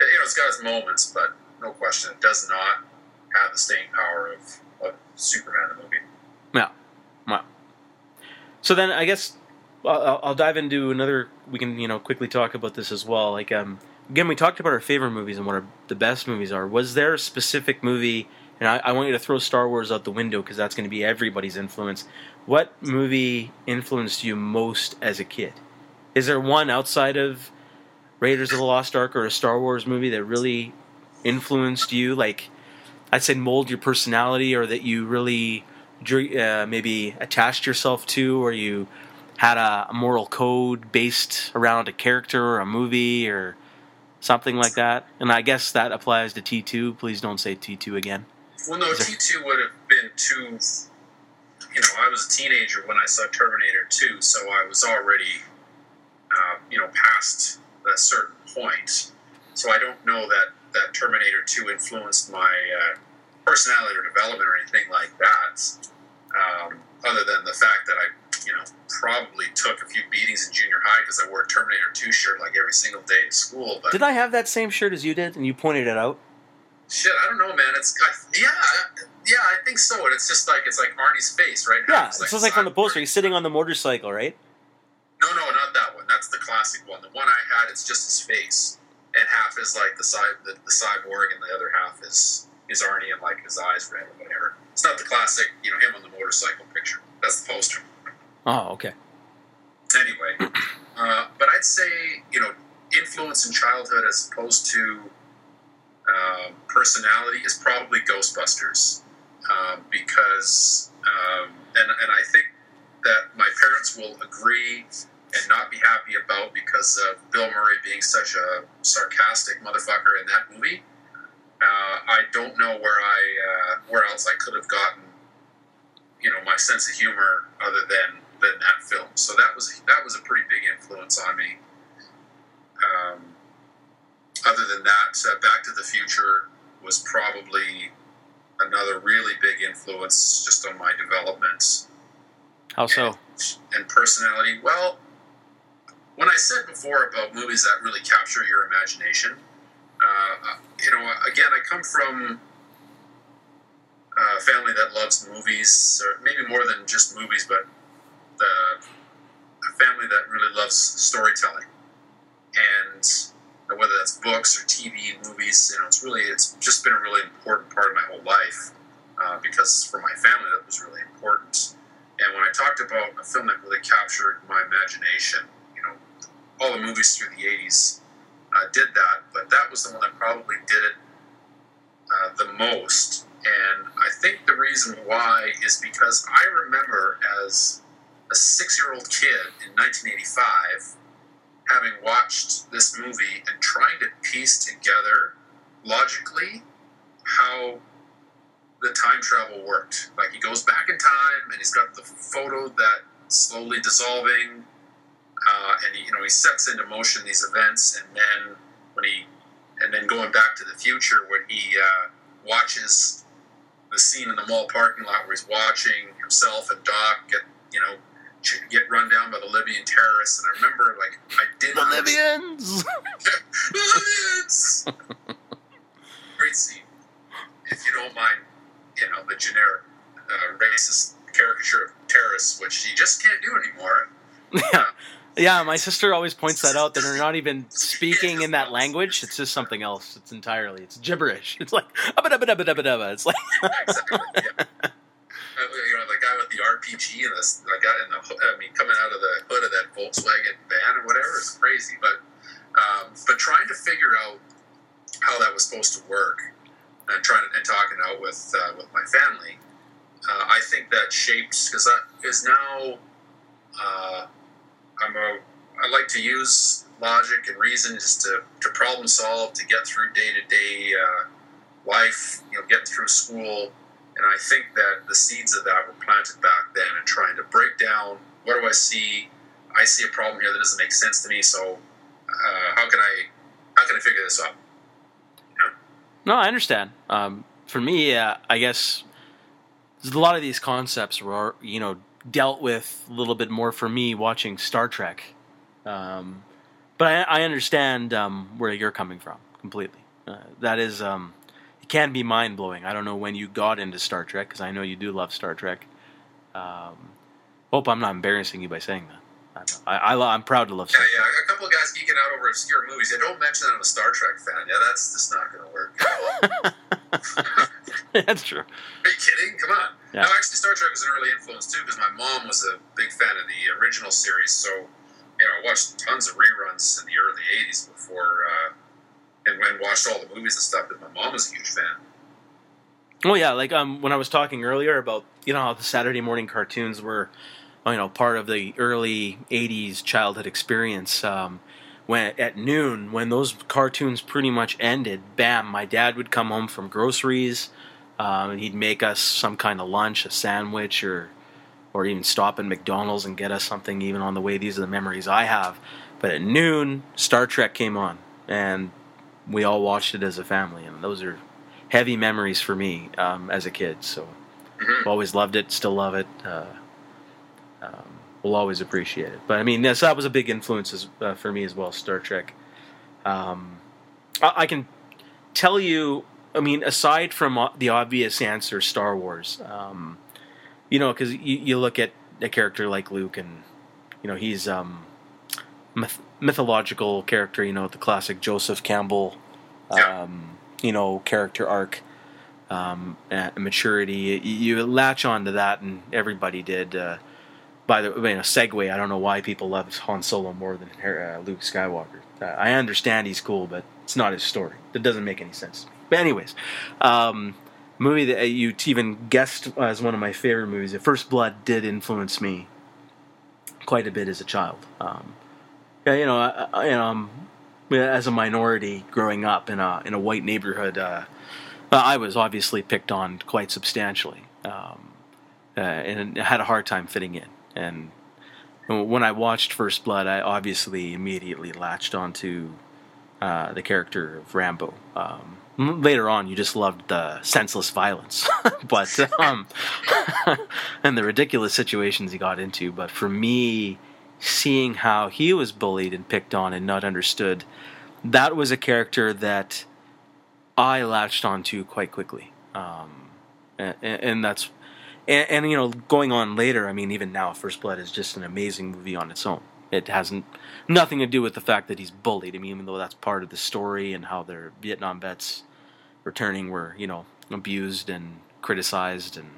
You know, it's got its moments, but no question it does not have the staying power of, of Superman the movie. Yeah. Wow. So then I guess I'll, I'll dive into another... We can, you know, quickly talk about this as well. Like, um, again, we talked about our favorite movies and what our, the best movies are. Was there a specific movie... And I, I want you to throw Star Wars out the window because that's going to be everybody's influence. What movie influenced you most as a kid? Is there one outside of Raiders of the Lost Ark or a Star Wars movie that really influenced you? Like... I'd say mold your personality, or that you really uh, maybe attached yourself to, or you had a moral code based around a character or a movie or something like that. And I guess that applies to T two. Please don't say T two again. Well, no, there... T two would have been too... You know, I was a teenager when I saw Terminator two, so I was already, uh, you know, past a certain point. So I don't know that that Terminator two influenced my uh, personality or development or anything like that, um, other than the fact that I, you know, probably took a few beatings in junior high because I wore a Terminator two shirt like every single day at school. But did I have that same shirt as you did and you pointed it out? Shit, I don't know, man. It's I, yeah, yeah, I think so. And it's just like, it's like Arnie's face right now. Yeah, it's like, so it's like from the poster. He's sitting on the motorcycle, right? No, no, not that one. That's the classic one. The one I had, it's just his face. And half is like the, cy- the the cyborg, and the other half is, is Arnie and like his eyes red or whatever. It's not the classic, you know, him on the motorcycle picture. That's the poster. Oh, okay. Anyway, uh, but I'd say, you know, influence in childhood as opposed to uh, personality is probably Ghostbusters, uh, because um, and and I think that my parents will agree and not be happy about because of Bill Murray being such a sarcastic motherfucker in that movie. Uh, I don't know where I, uh, where else I could have gotten, you know, my sense of humor other than, than that film. So that was, that was a pretty big influence on me. Um, other than that, uh, Back to the Future was probably another really big influence just on my development. How so? And, and personality. Well, when I said before about movies that really capture your imagination, uh, you know, again, I come from a family that loves movies, or maybe more than just movies, but the, a family that really loves storytelling. And you know, whether that's books or T V, movies, you know, it's really, it's just been a really important part of my whole life, uh, because for my family, that was really important. And when I talked about a film that really captured my imagination, all the movies through the eighties uh, did that, but that was the one that probably did it uh, the most. And I think the reason why is because I remember as a six-year-old kid in nineteen eighty-five having watched this movie and trying to piece together logically how the time travel worked. Like, he goes back in time, and he's got the photo that's slowly dissolving, Uh, and he, you know, he sets into motion these events, and then when he, and then going back to the future when he uh, watches the scene in the mall parking lot where he's watching himself and Doc get, you know, get run down by the Libyan terrorists, and I remember, like, I did the Libyans. The Libyans. Great scene. If you don't mind, you know, the generic uh, racist caricature of terrorists, which you just can't do anymore. Yeah, yeah. My sister always points that out. That they're not even speaking in that language. It's just something else. It's entirely. It's gibberish. It's like abba-dabba-dabba-dabba-dabba. It's like. Yeah, exactly. Yeah. You know, the guy with the R P G and the, the guy in the I mean, coming out of the hood of that Volkswagen van or whatever is crazy. But um, but trying to figure out how that was supposed to work and trying to, and talking out with uh, with my family, uh, I think that shaped because that is now uh, I'm a I like to use logic and reason just to, to problem solve, to get through day to day life, you know, get through school. And I think that the seeds of that were planted back then and trying to break down, what do I see? I see a problem here that doesn't make sense to me, so uh, how can I how can I figure this out? You know? No, I understand. Um, for me, uh, I guess a lot of these concepts were, you know, dealt with a little bit more for me watching Star Trek. Um, but I, I understand um, where you're coming from completely. Uh, that is... Um, can be mind-blowing. I don't know when you got into Star Trek, because I know you do love Star Trek. Um, hope I'm not embarrassing you by saying that. I, I, I, I'm proud to love Star yeah, Trek. Yeah, a couple of guys geeking out over obscure movies. I don't mention that I'm a Star Trek fan. Yeah, that's just not going to work. That's true. Are you kidding? Come on. Yeah. No, actually, Star Trek was an early influence, too, because my mom was a big fan of the original series, so you know, I watched tons of reruns in the early eighties before... Uh, And when watched all the movies and stuff, that my mom was a huge fan. Oh yeah, like um, when I was talking earlier about you know how the Saturday morning cartoons were, you know, part of the early eighties childhood experience. Um, when at noon, when those cartoons pretty much ended, bam, my dad would come home from groceries, um, and he'd make us some kind of lunch, a sandwich, or or even stop at McDonald's and get us something. Even on the way, these are the memories I have. But at noon, Star Trek came on, and we all watched it as a family, and those are heavy memories for me um, as a kid. So, mm-hmm. Always loved it, still love it. Uh, um, we'll always appreciate it. But I mean, yes, that was a big influence as, uh, for me as well. Star Trek. Um, I, I can tell you. I mean, aside from o- the obvious answer, Star Wars. Um, you know, because you, you look at a character like Luke, and you know he's. Um, myth- mythological character, you know, the classic Joseph Campbell, um, you know, character arc, um, and maturity. You, you latch on to that, and everybody did. Uh, by the way, you know, segue, I don't know why people love Han Solo more than uh, Luke Skywalker. Uh, I understand he's cool, but it's not his story. That doesn't make any sense to me. But anyways, um, movie that you even guessed as one of my favorite movies, The First Blood did influence me quite a bit as a child. Um, Yeah, you know, I, I, um, as a minority growing up in a in a white neighborhood, uh, I was obviously picked on quite substantially, um, uh, and had a hard time fitting in. And when I watched First Blood, I obviously immediately latched onto uh, the character of Rambo. Um, later on, you just loved the senseless violence, but um, and the ridiculous situations he got into. But for me, seeing how he was bullied and picked on and not understood, that was a character that I latched onto quite quickly. Um, and, and that's, and, and you know, going on later, I mean, even now, First Blood is just an amazing movie on its own. It hasn't, nothing to do with the fact that he's bullied. I mean, even though that's part of the story and how their Vietnam vets returning were, you know, abused and criticized and,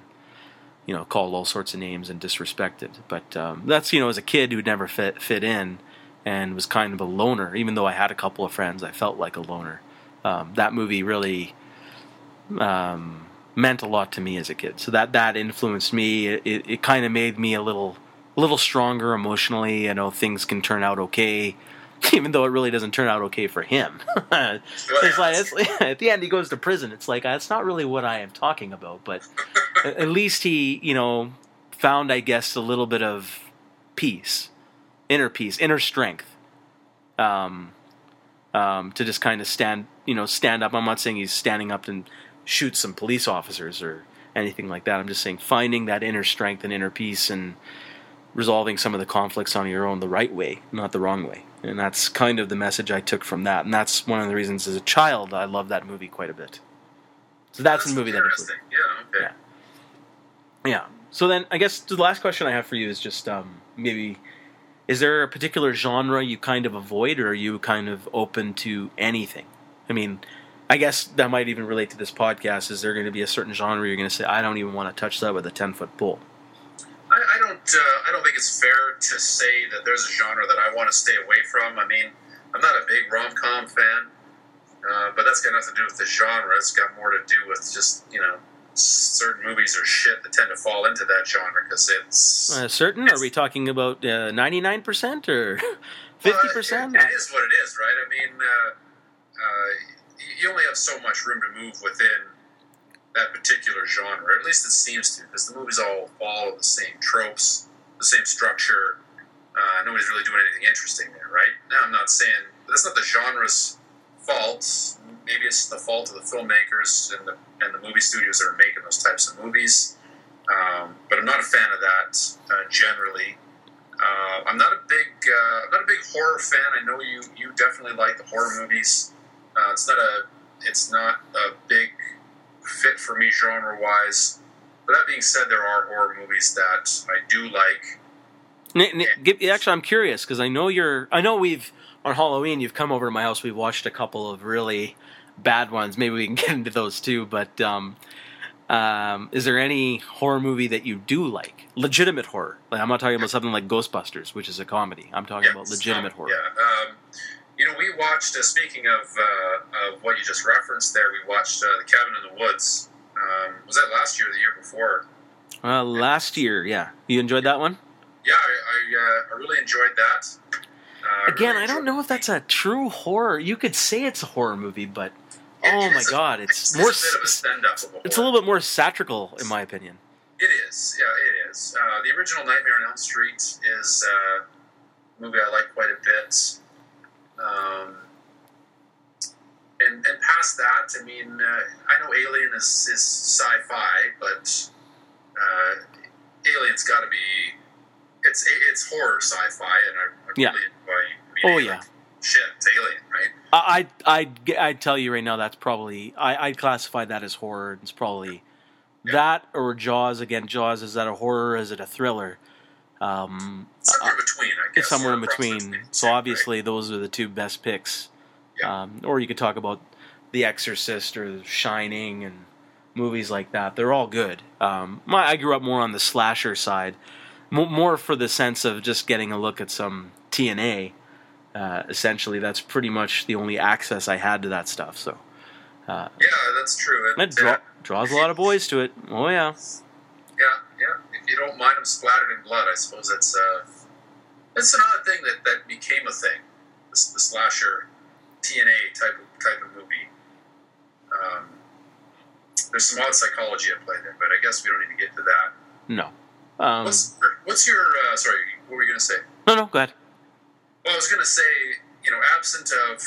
you know, called all sorts of names and disrespected. But um, that's, you know, as a kid who never fit, fit in and was kind of a loner, even though I had a couple of friends, I felt like a loner. Um, that movie really um, meant a lot to me as a kid. So that, that influenced me. It, it, it kind of made me a little a little stronger emotionally. You know, things can turn out okay, even though it really doesn't turn out okay for him. It's like, it's, at the end, he goes to prison. It's like, that's not really what I am talking about, but... At least he, you know, found, I guess, a little bit of peace, inner peace, inner strength, um, um, to just kind of stand, you know, stand up. I'm not saying he's standing up and shoot some police officers or anything like that. I'm just saying finding that inner strength and inner peace and resolving some of the conflicts on your own the right way, not the wrong way. And that's kind of the message I took from that. And that's one of the reasons as a child I love that movie quite a bit. So that's, that's a movie that interesting. Yeah, okay. Yeah. Yeah. So then I guess the last question I have for you is just um, maybe, is there a particular genre you kind of avoid, or are you kind of open to anything? I mean, I guess that might even relate to this podcast. Is there going to be a certain genre you're going to say, I don't even want to touch that with a ten-foot pole? I, I don't uh, I don't think it's fair to say that there's a genre that I want to stay away from. I mean, I'm not a big rom-com fan, uh, but that's got nothing to do with the genre. It's got more to do with just, you know, certain movies are shit that tend to fall into that genre because it's... Uh, certain? It's, are we talking about uh, ninety-nine percent or fifty percent? Uh, it, it is what it is, right? I mean, uh, uh, you only have so much room to move within that particular genre. At least it seems to, because the movies all follow the same tropes, the same structure. Uh, nobody's really doing anything interesting there, right? Now, I'm not saying... That's not the genre's fault. Maybe it's the fault of the filmmakers and the and the movie studios that are making those types of movies. Um, but I'm not a fan of that uh, generally. Uh, I'm not a big uh, I'm not a big horror fan. I know you you definitely like the horror movies. Uh, it's not a it's not a big fit for me genre wise. But that being said, there are horror movies that I do like. N- n- actually, I'm curious because I know you're. I know we've. On Halloween, you've come over to my house. We've watched a couple of really bad ones. Maybe we can get into those too. But um, um, is there any horror movie that you do like? Legitimate horror. Like, I'm not talking about something like Ghostbusters, which is a comedy. I'm talking yeah, about legitimate um, horror. Yeah. Um, you know, we watched, uh, speaking of, uh, of what you just referenced there, we watched uh, The Cabin in the Woods. Um, was that last year or the year before? Uh, last year, yeah. You enjoyed that one? Yeah, I, I, uh, I really enjoyed that. Uh, Again, really I don't know if that's a true horror. You could say it's a horror movie, but it, oh it my a, god, it's, it's more. A bit of a send-up of a it's a little bit more satirical, in my opinion. It is, yeah, it is. Uh, the original Nightmare on Elm Street is uh, a movie I like quite a bit. Um, and and past that, I mean, uh, I know Alien is, is sci-fi, but uh, Alien's got to be. It's it's horror sci-fi, and I, I yeah. really enjoy. I mean, oh yeah, like, shit, it's Alien, right? I I I tell you right now, that's probably I I'd classify that as horror. It's probably yeah. that or Jaws. Again, Jaws, is that a horror? Is it a thriller? Um, somewhere uh, between, I guess. It's somewhere in between. So obviously, right? Those are the two best picks. Yeah. Um, or you could talk about The Exorcist or The Shining and movies like that. They're all good. Um, my I grew up more on the slasher side. More for the sense of just getting a look at some T N A, uh, essentially. That's pretty much the only access I had to that stuff. So, uh, yeah, that's true. It, it draw, draws a lot of boys to it. Oh yeah. Yeah, yeah. If you don't mind them splattered in blood, I suppose that's uh, that's another thing that, that became a thing. The, the slasher T N A type of type of movie. Um, there's some odd psychology at play there, but I guess we don't need to get to that. No. Um, what's, what's your, uh, sorry, what were you going to say? No, no, go ahead. Well, I was going to say, you know, absent of,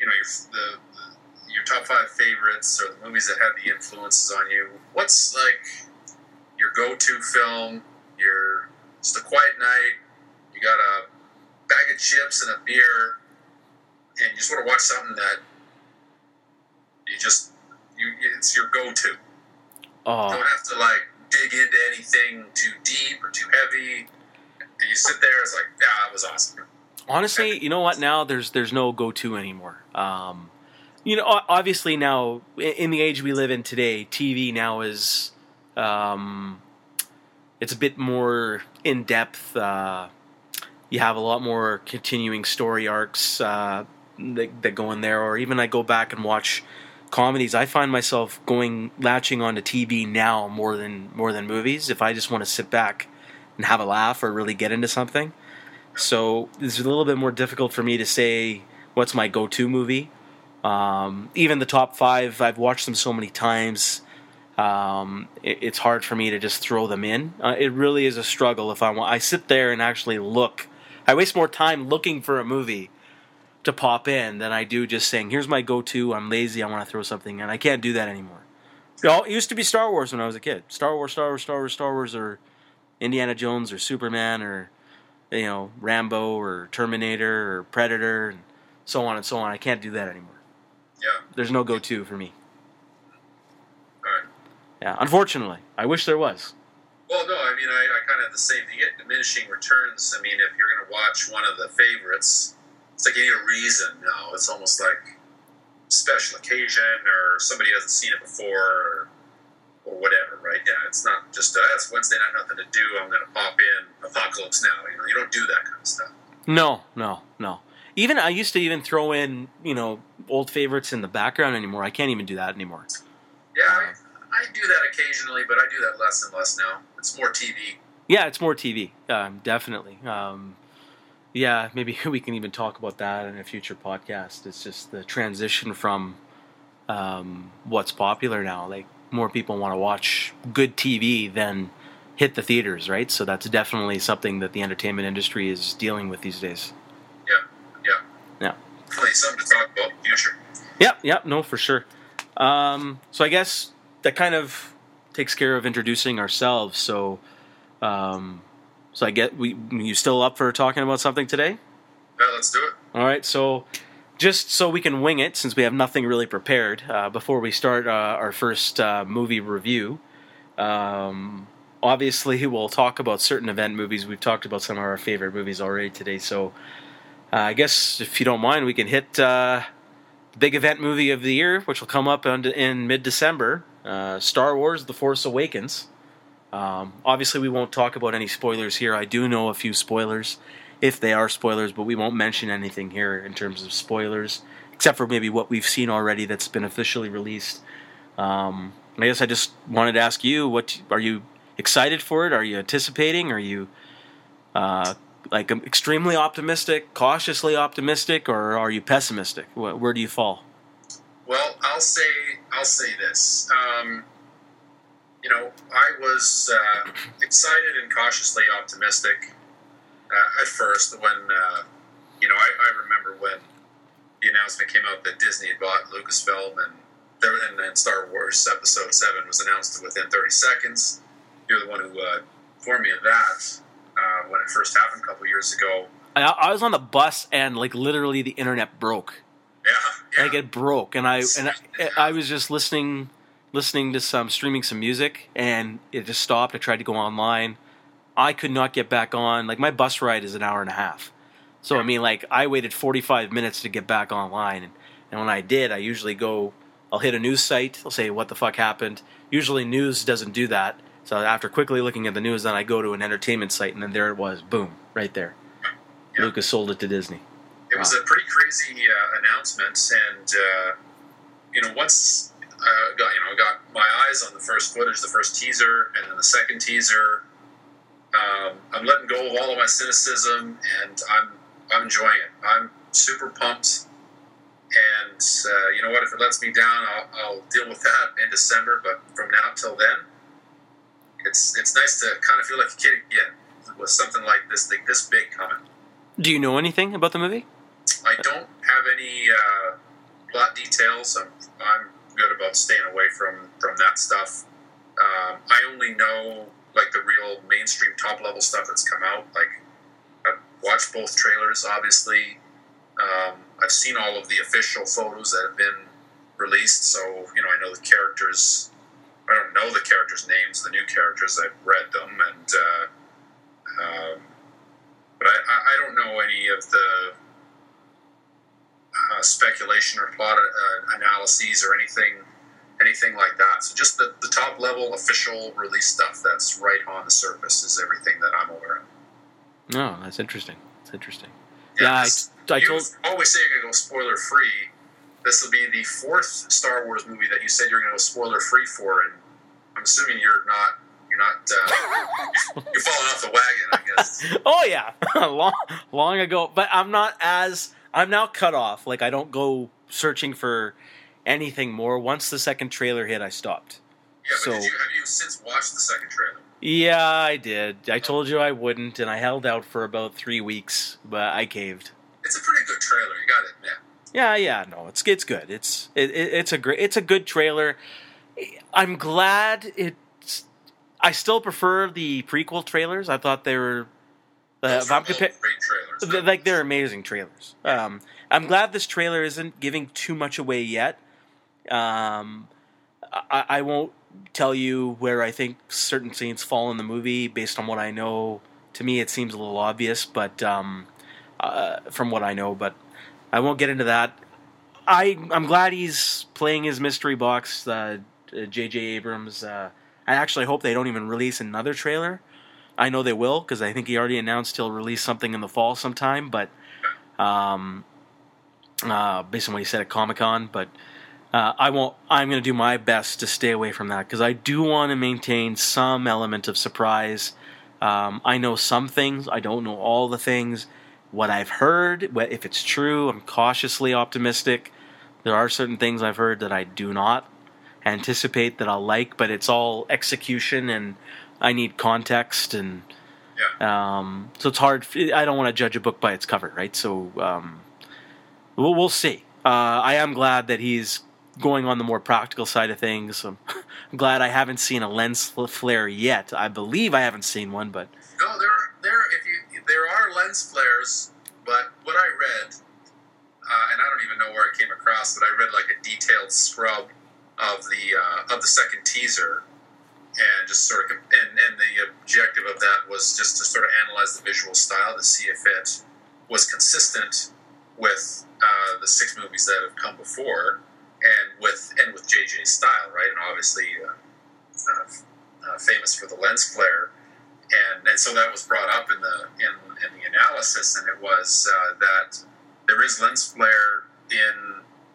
you know, your, the, the, your top five favorites or the movies that had the influences on you, what's, like, your go-to film, your, it's a quiet night, you got a bag of chips and a beer, and you just want to watch something that you just, you it's your go-to. Oh. You don't have to, like, dig into anything too deep or too heavy, and you sit there, it's like, yeah, that was awesome. Honestly, you know what, now there's there's no go-to anymore. Um, you know, obviously now, in the age we live in today, T V now is, um, it's a bit more in-depth. Uh, you have a lot more continuing story arcs uh, that, that go in there, or even I go back and watch comedies. I find myself going latching onto T V now more than more than movies if I just want to sit back and have a laugh or really get into something. So it's a little bit more difficult for me to say what's my go-to movie. Um, even the top five, I've watched them so many times. Um, it, it's hard for me to just throw them in. Uh, it really is a struggle if I want. I sit there and actually look. I waste more time looking for a movie to pop in than I do just saying, here's my go-to, I'm lazy, I want to throw something in. I can't do that anymore. You know, it used to be Star Wars when I was a kid. Star Wars, Star Wars, Star Wars, Star Wars, or Indiana Jones or Superman or, you know, Rambo or Terminator or Predator and so on and so on. I can't do that anymore. Yeah. There's no go-to for me. All right. Yeah, unfortunately. I wish there was. Well, no, I mean, I, I kind of have the same thing. You get diminishing returns. I mean, if you're going to watch one of the favorites, it's like you need a reason now. It's almost like special occasion or somebody hasn't seen it before or, or whatever, right? Yeah, it's not just, uh, it's Wednesday night, nothing to do. I'm going to pop in Apocalypse Now. You know, you don't do that kind of stuff. No, no, no. Even I used to even throw in, you know, old favorites in the background anymore. I can't even do that anymore. Yeah, I, I do that occasionally, but I do that less and less now. It's more T V. Yeah, it's more T V, um, definitely. Um, yeah, maybe we can even talk about that in a future podcast. It's just the transition from um, what's popular now. Like, more people want to watch good T V than hit the theaters, right? So that's definitely something that the entertainment industry is dealing with these days. Yeah, yeah. Yeah. Definitely something to talk about in the future. Yep, yep, no, for sure. Um, so I guess that kind of takes care of introducing ourselves. So, um, so I get we you still up for talking about something today? Yeah, let's do it. All right. So, just so we can wing it, since we have nothing really prepared, uh, before we start uh, our first uh, movie review, um, obviously we'll talk about certain event movies. We've talked about some of our favorite movies already today. So, uh, I guess if you don't mind, we can hit uh, the big event movie of the year, which will come up in mid-December. Uh, Star Wars: The Force Awakens. Um, obviously, we won't talk about any spoilers here. I do know a few spoilers, if they are spoilers, but we won't mention anything here in terms of spoilers, except for maybe what we've seen already that's been officially released. Um, I guess I just wanted to ask you: What are you excited for it? Are you anticipating? Are you uh, like extremely optimistic, cautiously optimistic, or are you pessimistic? Where do you fall? Well, I'll say I'll say this. Um, you know, I was uh, excited and cautiously optimistic uh, at first. When uh, you know, I, I remember when the announcement came out that Disney had bought Lucasfilm, and there, and then Star Wars Episode Seven was announced within thirty seconds. You're the one who uh, informed me of that uh, when it first happened a couple years ago. I, I was on the bus, and like literally, the internet broke. Yeah, yeah. Like it broke, and I and I, I was just listening, listening to some streaming some music, and it just stopped. I tried to go online, I could not get back on. Like my bus ride is an hour and a half, so yeah. I mean, like I waited forty-five minutes to get back online, and, and when I did, I usually go, I'll hit a news site, I'll say what the fuck happened. Usually news doesn't do that, so after quickly looking at the news, then I go to an entertainment site, and then there it was, boom, right there. Yeah. Lucas sold it to Disney. It was a pretty crazy uh, announcement, and uh, you know, once I got, you know, I got my eyes on the first footage, the first teaser, and then the second teaser, um, I'm letting go of all of my cynicism, and I'm I'm enjoying it. I'm super pumped, and uh, you know what? If it lets me down, I'll, I'll deal with that in December. But from now till then, it's it's nice to kind of feel like a kid again with something like this, like this big coming. Do you know anything about the movie? I don't have any uh, plot details. I'm, I'm good about staying away from, from that stuff. Um, I only know like the real mainstream top level stuff that's come out. Like I've watched both trailers, obviously. Um, I've seen all of the official photos that have been released. So you know, I know the characters. I don't know the characters' names. The new characters, I've read them, and uh, um, but I, I don't know any of the. Uh, speculation or plot uh, analyses or anything anything like that. So just the, the top level official release stuff that's right on the surface is everything that I'm aware of. No, oh, that's interesting. That's interesting. Yeah, yeah I, I told... You always say you're going to go spoiler-free. This will be the fourth Star Wars movie that you said you're going to go spoiler-free for, and I'm assuming you're not... You're not... Uh, you're falling off the wagon, I guess. Oh, yeah. long, long ago. But I'm not as... I'm now cut off. Like, I don't go searching for anything more. Once the second trailer hit, I stopped. Yeah, but so, did you, have you since watched the second trailer? Yeah, I did. I told you I wouldn't, and I held out for about three weeks, but I caved. It's a pretty good trailer, you gotta admit. Yeah, yeah, no, it's it's good. It's it, it, it's a great, it's a good trailer. I'm glad it. I still prefer the prequel trailers. I thought they were uh, if I'm compa- trailers, they're, like they're amazing trailers. Um, I'm glad this trailer isn't giving too much away yet. Um, I, I won't tell you where I think certain scenes fall in the movie based on what I know. To me, it seems a little obvious, but um, uh, from what I know, but I won't get into that. I I'm glad he's playing his mystery box. J J Abrams. Uh, I actually hope they don't even release another trailer. I know they will, because I think he already announced he'll release something in the fall sometime, but um, uh, based on what he said at Comic-Con, but uh, I won't, I'm going to do my best to stay away from that, because I do want to maintain some element of surprise. Um, I know some things. I don't know all the things. What I've heard, if it's true, I'm cautiously optimistic. There are certain things I've heard that I do not anticipate that I'll like, but it's all execution and I need context, and yeah. um, so it's hard. I don't want to judge a book by its cover, right? So um, we'll, we'll see. Uh, I am glad that he's going on the more practical side of things. I'm glad I haven't seen a lens flare yet. I believe I haven't seen one, but no, there, there. If you, there are lens flares, but what I read, uh, and I don't even know where it came across, but I read like a detailed scrub of the uh, of the second teaser, and just sort of, and, and the objective of that was just to sort of analyze the visual style to see if it was consistent with uh, the six movies that have come before, and with and with J J's style, right? And obviously, uh, uh, uh, famous for the lens flare, and and so that was brought up in the in, in the analysis, and it was uh, that there is lens flare in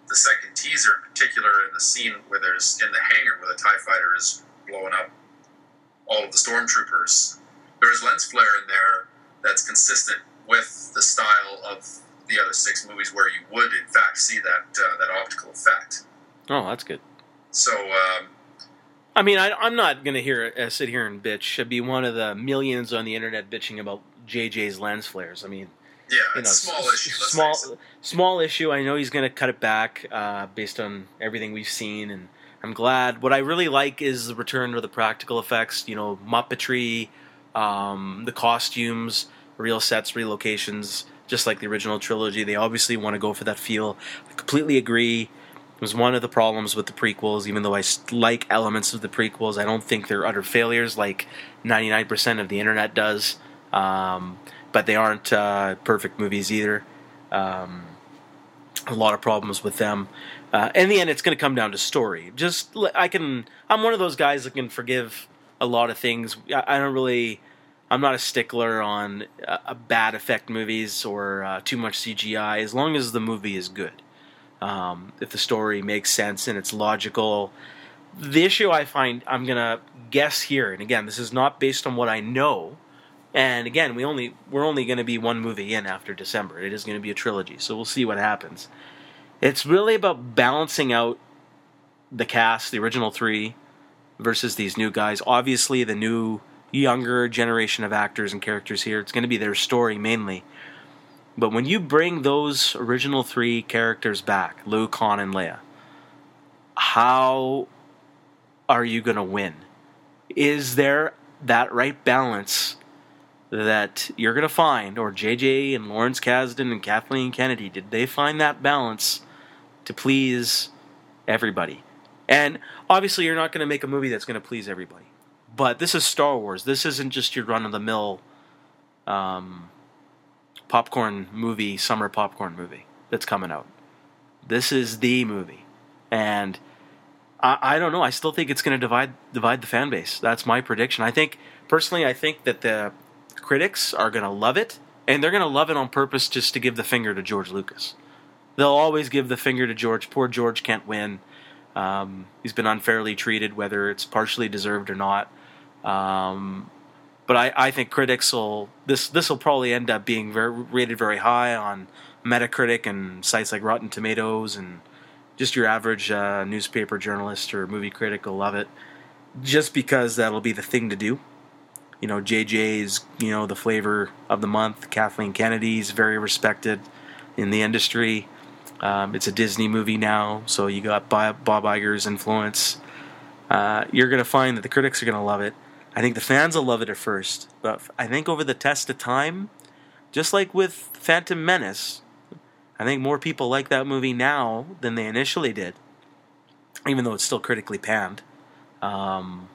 the second teaser, in particular, in the scene where there's in the hangar where the TIE fighter is blowing up all of the stormtroopers. There's lens flare in there that's consistent with the style of the other six movies, where you would, in fact, see that uh, that optical effect. Oh, that's good. So, um, I mean, I, I'm not going to hear uh, sit here and bitch. Should be one of the millions on the internet bitching about J J's lens flares. I mean. Yeah, you know, it's a small issue. Small, small issue. I know he's going to cut it back uh, based on everything we've seen, and I'm glad. What I really like is the return of the practical effects, you know, Muppetry, um, the costumes, real sets, real locations, just like the original trilogy. They obviously want to go for that feel. I completely agree. It was one of the problems with the prequels, even though I like elements of the prequels. I don't think they're utter failures like ninety-nine percent of the internet does. Um... But they aren't uh, perfect movies either. Um, a lot of problems with them. Uh, in the end, it's going to come down to story. Just I can. I'm one of those guys that can forgive a lot of things. I, I don't really. I'm not a stickler on uh, bad effect movies or uh, too much C G I, as long as the movie is good. Um, if the story makes sense and it's logical. The issue I find, I'm going to guess here, and again, this is not based on what I know. And again, we only we're only going to be one movie in after December. It is going to be a trilogy, so we'll see what happens. It's really about balancing out the cast, the original three, versus these new guys. Obviously, the new, younger generation of actors and characters here, it's going to be their story mainly. But when you bring those original three characters back, Luke, Han, and Leia, how are you going to win? Is there that right balance that you're going to find, or J J and Lawrence Kasdan and Kathleen Kennedy, did they find that balance to please everybody? And obviously you're not going to make a movie that's going to please everybody. But this is Star Wars. This isn't just your run-of-the-mill um, popcorn movie, summer popcorn movie that's coming out. This is the movie. And I, I don't know. I still think it's going to divide divide the fan base. That's my prediction. I think, personally, I think that the critics are going to love it, and they're going to love it on purpose just to give the finger to George Lucas. They'll always give the finger to George. Poor George can't win. Um, he's been unfairly treated, whether it's partially deserved or not. Um, but I, I think critics will... This this will probably end up being very, rated very high on Metacritic and sites like Rotten Tomatoes, and just your average uh, newspaper journalist or movie critic will love it, just because that'll be the thing to do. You know, J J's, you know, the flavor of the month. Kathleen Kennedy's very respected in the industry. Um, it's a Disney movie now, so you got Bob Iger's influence. Uh, you're going to find that the critics are going to love it. I think the fans will love it at first, but I think over the test of time, just like with Phantom Menace, I think more people like that movie now than they initially did, even though it's still critically panned. Um,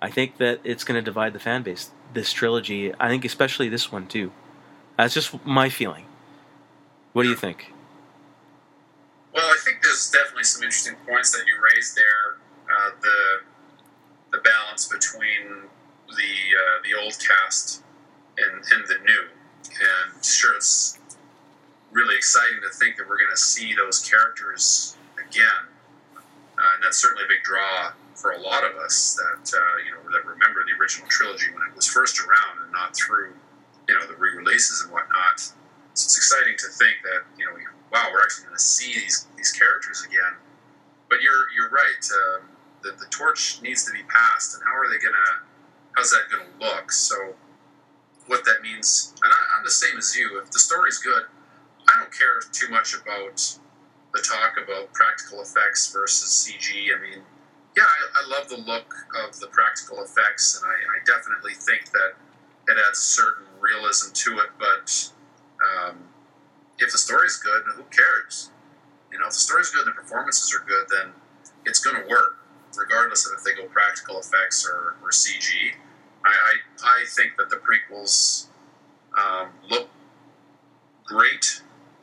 I think that it's going to divide the fan base, this trilogy. I think especially this one, too. That's just my feeling. What do you think? Well, I think there's definitely some interesting points that you raised there. Uh, the the balance between the uh, the old cast and, and the new. And sure, it's really exciting to think that we're going to see those characters again. Uh, and that's certainly a big draw for a lot of us that uh, you know that remember the original trilogy when it was first around and not through you know the re-releases and whatnot. So it's exciting to think that you know we, wow we're actually going to see these these characters again. But you're you're right. Um, the the torch needs to be passed, and how are they going to? How's that going to look? So what that means, and I, I'm the same as you. If the story's good, I don't care too much about the talk about practical effects versus C G. I mean, yeah, I, I love the look of the practical effects, and I, I definitely think that it adds a certain realism to it, but um, if the story's good, who cares? You know, if the story's good and the performances are good, then it's going to work, regardless of if they go practical effects or, or C G. I, I, I think that the prequels um, look great.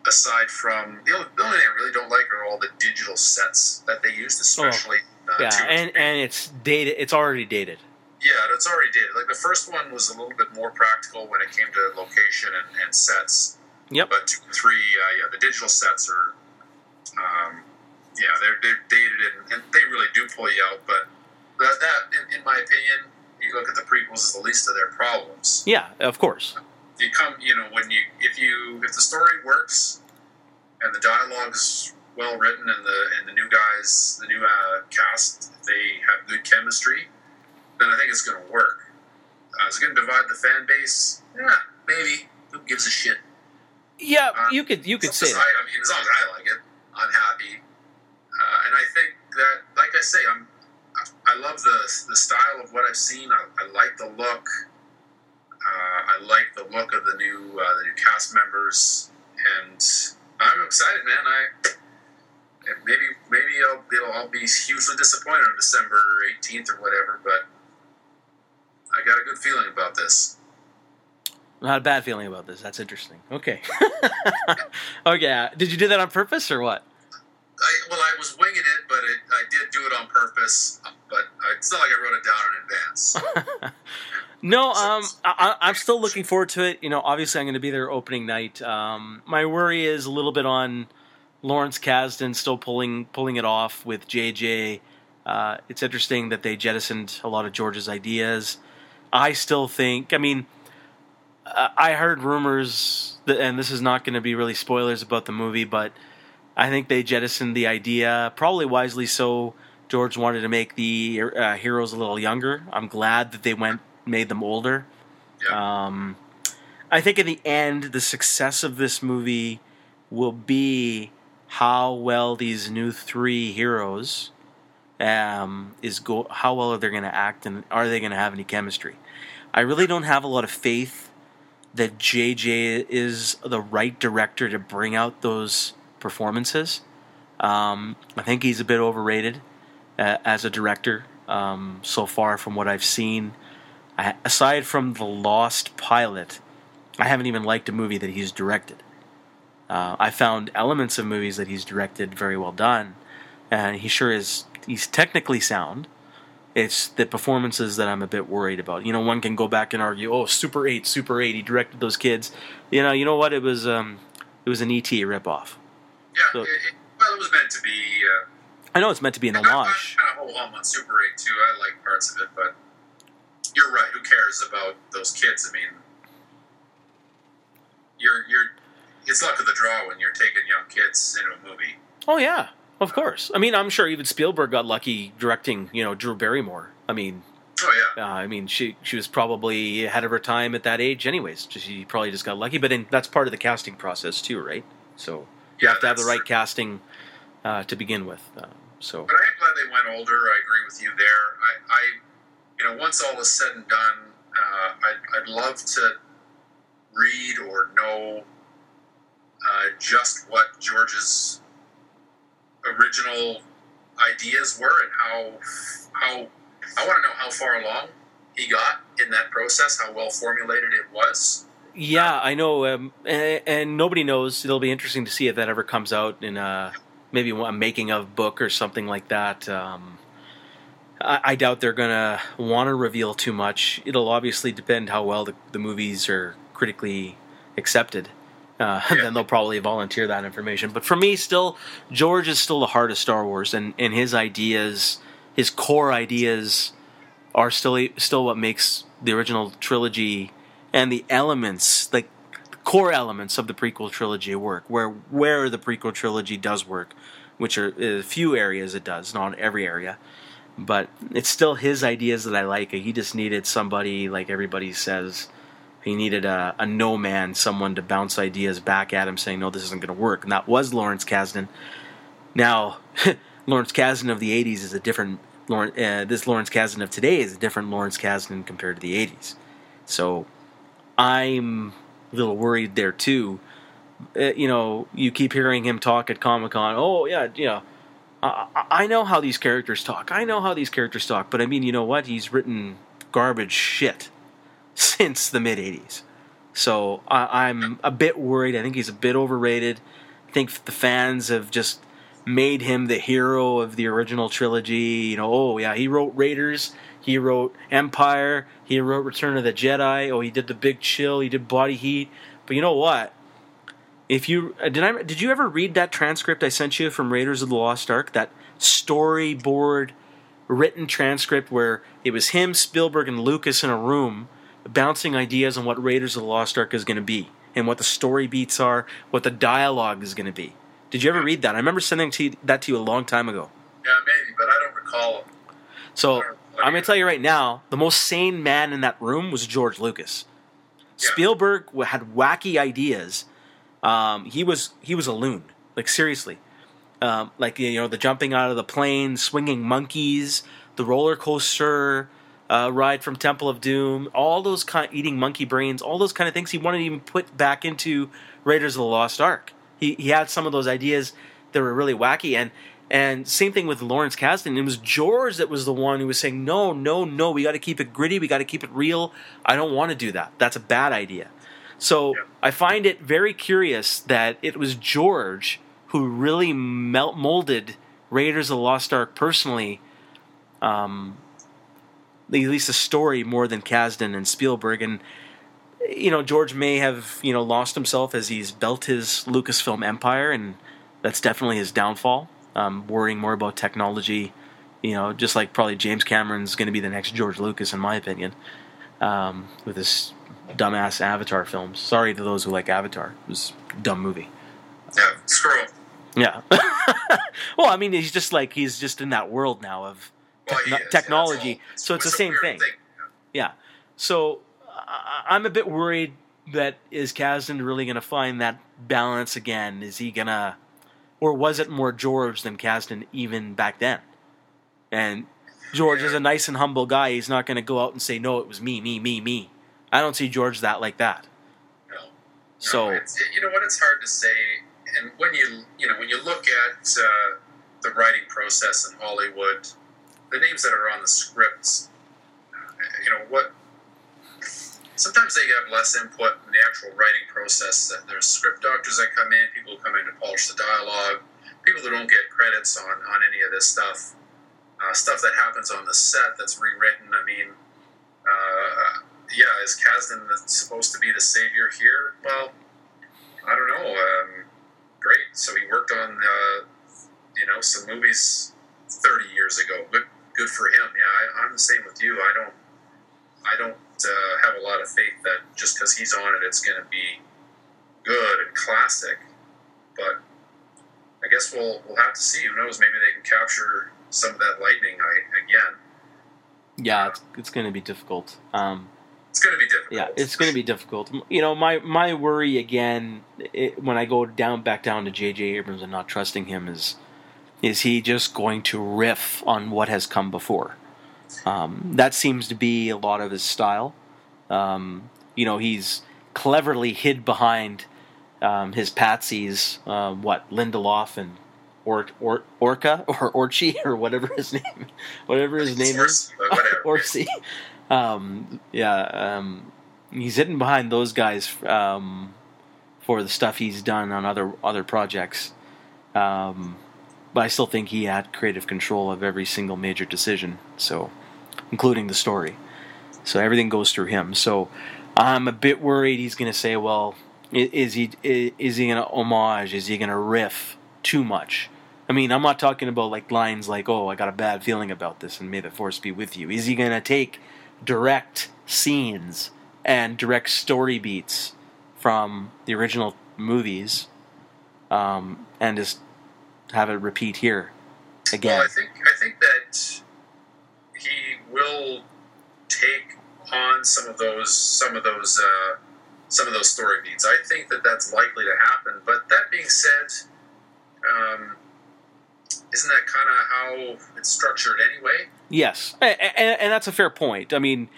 Aside from the only thing I really don't like are all the digital sets that they used, especially oh, yeah, uh, and and it's dated. It's already dated. Yeah, it's already dated. Like the first one was a little bit more practical when it came to location and, and sets. Yep. But two, three, uh, yeah, the digital sets are, um, yeah, they're they're dated and, and they really do pull you out. But that, that in, in my opinion, you look at the prequels as the least of their problems. Yeah, of course. You come, you know, when you if you if the story works and the dialogue is well written and the and the new guys, the new uh, cast, they have good chemistry, then I think it's going to work. Uh, is it going to divide the fan base? Yeah, maybe. Who gives a shit? Yeah, um, you could you could say. I, I mean, as long as I like it, I'm happy. Uh, and I think that, like I say, I'm I, I love the the style of what I've seen. I, I like the look. Uh, I like the look of the new uh, the new cast members, and I'm excited, man. I and maybe maybe I'll you know, I'll be hugely disappointed on December eighteenth or whatever, but I got a good feeling about this. Not a bad feeling about this. That's interesting. Okay. Okay. Did you do that on purpose or what? I, well, I was winging it, but it, I did do it on purpose. But it's not like I wrote it down in advance. No, um, I, I'm still looking forward to it. You know, obviously I'm going to be there opening night. Um, my worry is a little bit on Lawrence Kasdan still pulling pulling it off with J J. Uh, it's interesting that they jettisoned a lot of George's ideas. I still think, I mean, uh, I heard rumors, that, and this is not going to be really spoilers about the movie, but I think they jettisoned the idea, probably wisely so. George wanted to make the uh, heroes a little younger. I'm glad that they went... made them older. Yeah. Um, I think in the end, the success of this movie will be how well these new three heroes um, is go. How well are they going to act, and are they going to have any chemistry? I really don't have a lot of faith that J J is the right director to bring out those performances. Um, I think he's a bit overrated uh, as a director um, so far from what I've seen. I, aside from the Lost pilot, I haven't even liked a movie that he's directed. Uh, I found elements of movies that he's directed very well done, and he sure is, he's technically sound. It's the performances that I'm a bit worried about. You know, one can go back and argue, oh, Super eight, Super eight, he directed those kids. You know, you know what, it was um, it was an E T ripoff. Yeah, so, it, it, well, it was meant to be... Uh, I know it's meant to be an homage. I, I kind of hold on on Super eight, too. I like parts of it, but... You're right. Who cares about those kids? I mean, you're you're. It's luck of the draw when you're taking young kids into a movie. Oh yeah, of course. I mean, I'm sure even Spielberg got lucky directing, you know, Drew Barrymore. I mean, oh yeah. Uh, I mean, she she was probably ahead of her time at that age, anyways. She probably just got lucky. But in, that's part of the casting process too, right? So you yeah, have to have the right true. casting uh, to begin with. Uh, so. But I am glad they went older. I agree with you there. I. I you know, once all is said and done, uh, I'd, I'd love to read or know uh, just what George's original ideas were and how how I want to know how far along he got in that process, how well formulated it was. Yeah, I know, um, and, and nobody knows. It'll be interesting to see if that ever comes out in a, maybe a making of book or something like that. Um, I, I doubt they're going to want to reveal too much. It'll obviously depend how well the, the movies are critically accepted. Uh, yeah. Then they'll probably volunteer that information. But for me, still, George is still the heart of Star Wars, and, and his ideas, his core ideas, are still still what makes the original trilogy. And the elements, like the core elements of the prequel trilogy work, where where the prequel trilogy does work, which are a few areas it does, not every area. But it's still his ideas that I like. He just needed somebody, like everybody says, he needed a, a no man, someone to bounce ideas back at him saying, no, this isn't going to work. And that was Lawrence Kasdan. Now, Lawrence Kasdan of the eighties is a different, uh, this Lawrence Kasdan of today is a different Lawrence Kasdan compared to the eighties. So I'm a little worried there too. Uh, you know, you keep hearing him talk at Comic-Con. Oh yeah, yeah. I, I know how these characters talk. I know how these characters talk. But I mean, you know what? He's written garbage shit since the mid eighties. So I, I'm a bit worried. I think he's a bit overrated. I think the fans have just made him the hero of the original trilogy. You know, oh yeah, he wrote Raiders. He wrote Empire, he wrote Return of the Jedi, oh, he did The Big Chill, he did Body Heat. But you know what? If you did I did you ever read that transcript I sent you from Raiders of the Lost Ark, that storyboard written transcript where it was him, Spielberg, and Lucas in a room bouncing ideas on what Raiders of the Lost Ark is going to be and what the story beats are, what the dialogue is going to be. Did you ever read that? I remember sending to you, that to you a long time ago. Yeah, maybe, but I don't recall. So I'm going to tell you right now, the most sane man in that room was George Lucas. Yeah. Spielberg had wacky ideas. Um, he was he was a loon, like seriously. Um, like, you know, the jumping out of the plane, swinging monkeys, the roller coaster uh, ride from Temple of Doom, all those kind of eating monkey brains, all those kind of things he wanted to even put back into Raiders of the Lost Ark. He he had some of those ideas that were really wacky, and And same thing with Lawrence Kasdan. It was George that was the one who was saying, no, no, no, we got to keep it gritty. We got to keep it real. I don't want to do that. That's a bad idea. So yeah. I find it very curious that it was George who really molded Raiders of the Lost Ark personally, um, at least the story, more than Kasdan and Spielberg. And, you know, George may have, you know, lost himself as he's built his Lucasfilm empire, and that's definitely his downfall. Um, worrying more about technology, you know, just like probably James Cameron's going to be the next George Lucas, in my opinion, um, with his dumbass Avatar films. Sorry to those who like Avatar. It was a dumb movie. Yeah, screw it. Yeah. Well, I mean, he's just like, he's just in that world now of te- well, is, technology. It's, so it's, it's the same thing. thing. Yeah. So I- I'm a bit worried that is Kasdan really going to find that balance again? Is he going to... Or was it more George than Kasdan even back then? And George is a nice and humble guy. He's not going to go out and say, no, it was me, me, me, me. I don't see George that like that. No. So no, it's, you know what? It's hard to say. And when you you know when you look at uh, the writing process in Hollywood, the names that are on the scripts, you know what? Sometimes they have less input in the actual writing process. That there's script doctors that come in, people who come in to polish the dialogue, people that don't get credits on, on any of this stuff, uh, stuff that happens on the set that's rewritten. I mean, uh, yeah, is Kasdan supposed to be the savior here? Well, I don't know. Um, great. So he worked on, uh, you know, some movies thirty years ago. Good, good for him. Yeah, I, I'm the same with you. I don't. I don't uh, have a lot of faith that just because he's on it, it's going to be good and classic. But I guess we'll we'll have to see. Who knows? Maybe they can capture some of that lightning again. Yeah, it's, it's going to be difficult. Um, it's going to be difficult. Yeah, it's going to be difficult. You know, my my worry again it, when I go down back down to J J Abrams and not trusting him is is he just going to riff on what has come before? Um, that seems to be a lot of his style. Um, you know, he's cleverly hid behind um, his patsies, uh, what, Lindelof and or, or, Orca, or Orchi, or whatever his name, whatever his name is. Orsi. Um, yeah, um, he's hidden behind those guys um, for the stuff he's done on other other projects. Um, but I still think he had creative control of every single major decision, so including the story. So everything goes through him. So I'm a bit worried he's going to say, well, is he is he going to homage? Is he going to riff too much? I mean, I'm not talking about like lines like, oh, I got a bad feeling about this and may the force be with you. Is he going to take direct scenes and direct story beats from the original movies um, and just have it repeat here again? Well, I think, I think that he will take on some of those, some of those, uh, some of those story beats. I think that that's likely to happen. But that being said, um, isn't that kind of how it's structured anyway? Yes, and, and, and that's a fair point. I mean,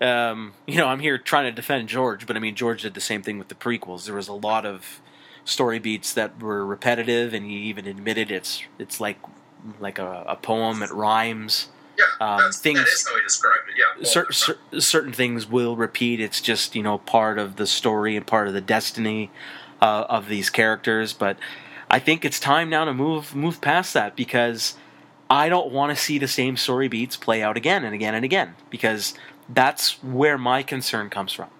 um, you know, I'm here trying to defend George, but I mean, George did the same thing with the prequels. There was a lot of story beats that were repetitive, and he even admitted it's it's like like a, a poem. It rhymes. Yeah, um, things, that is how he described it. Yeah, cer- cer- certain things will repeat. It's just, you know, part of the story and part of the destiny uh, of these characters. But I think it's time now to move move past that, because I don't want to see the same story beats play out again and again and again, because that's where my concern comes from.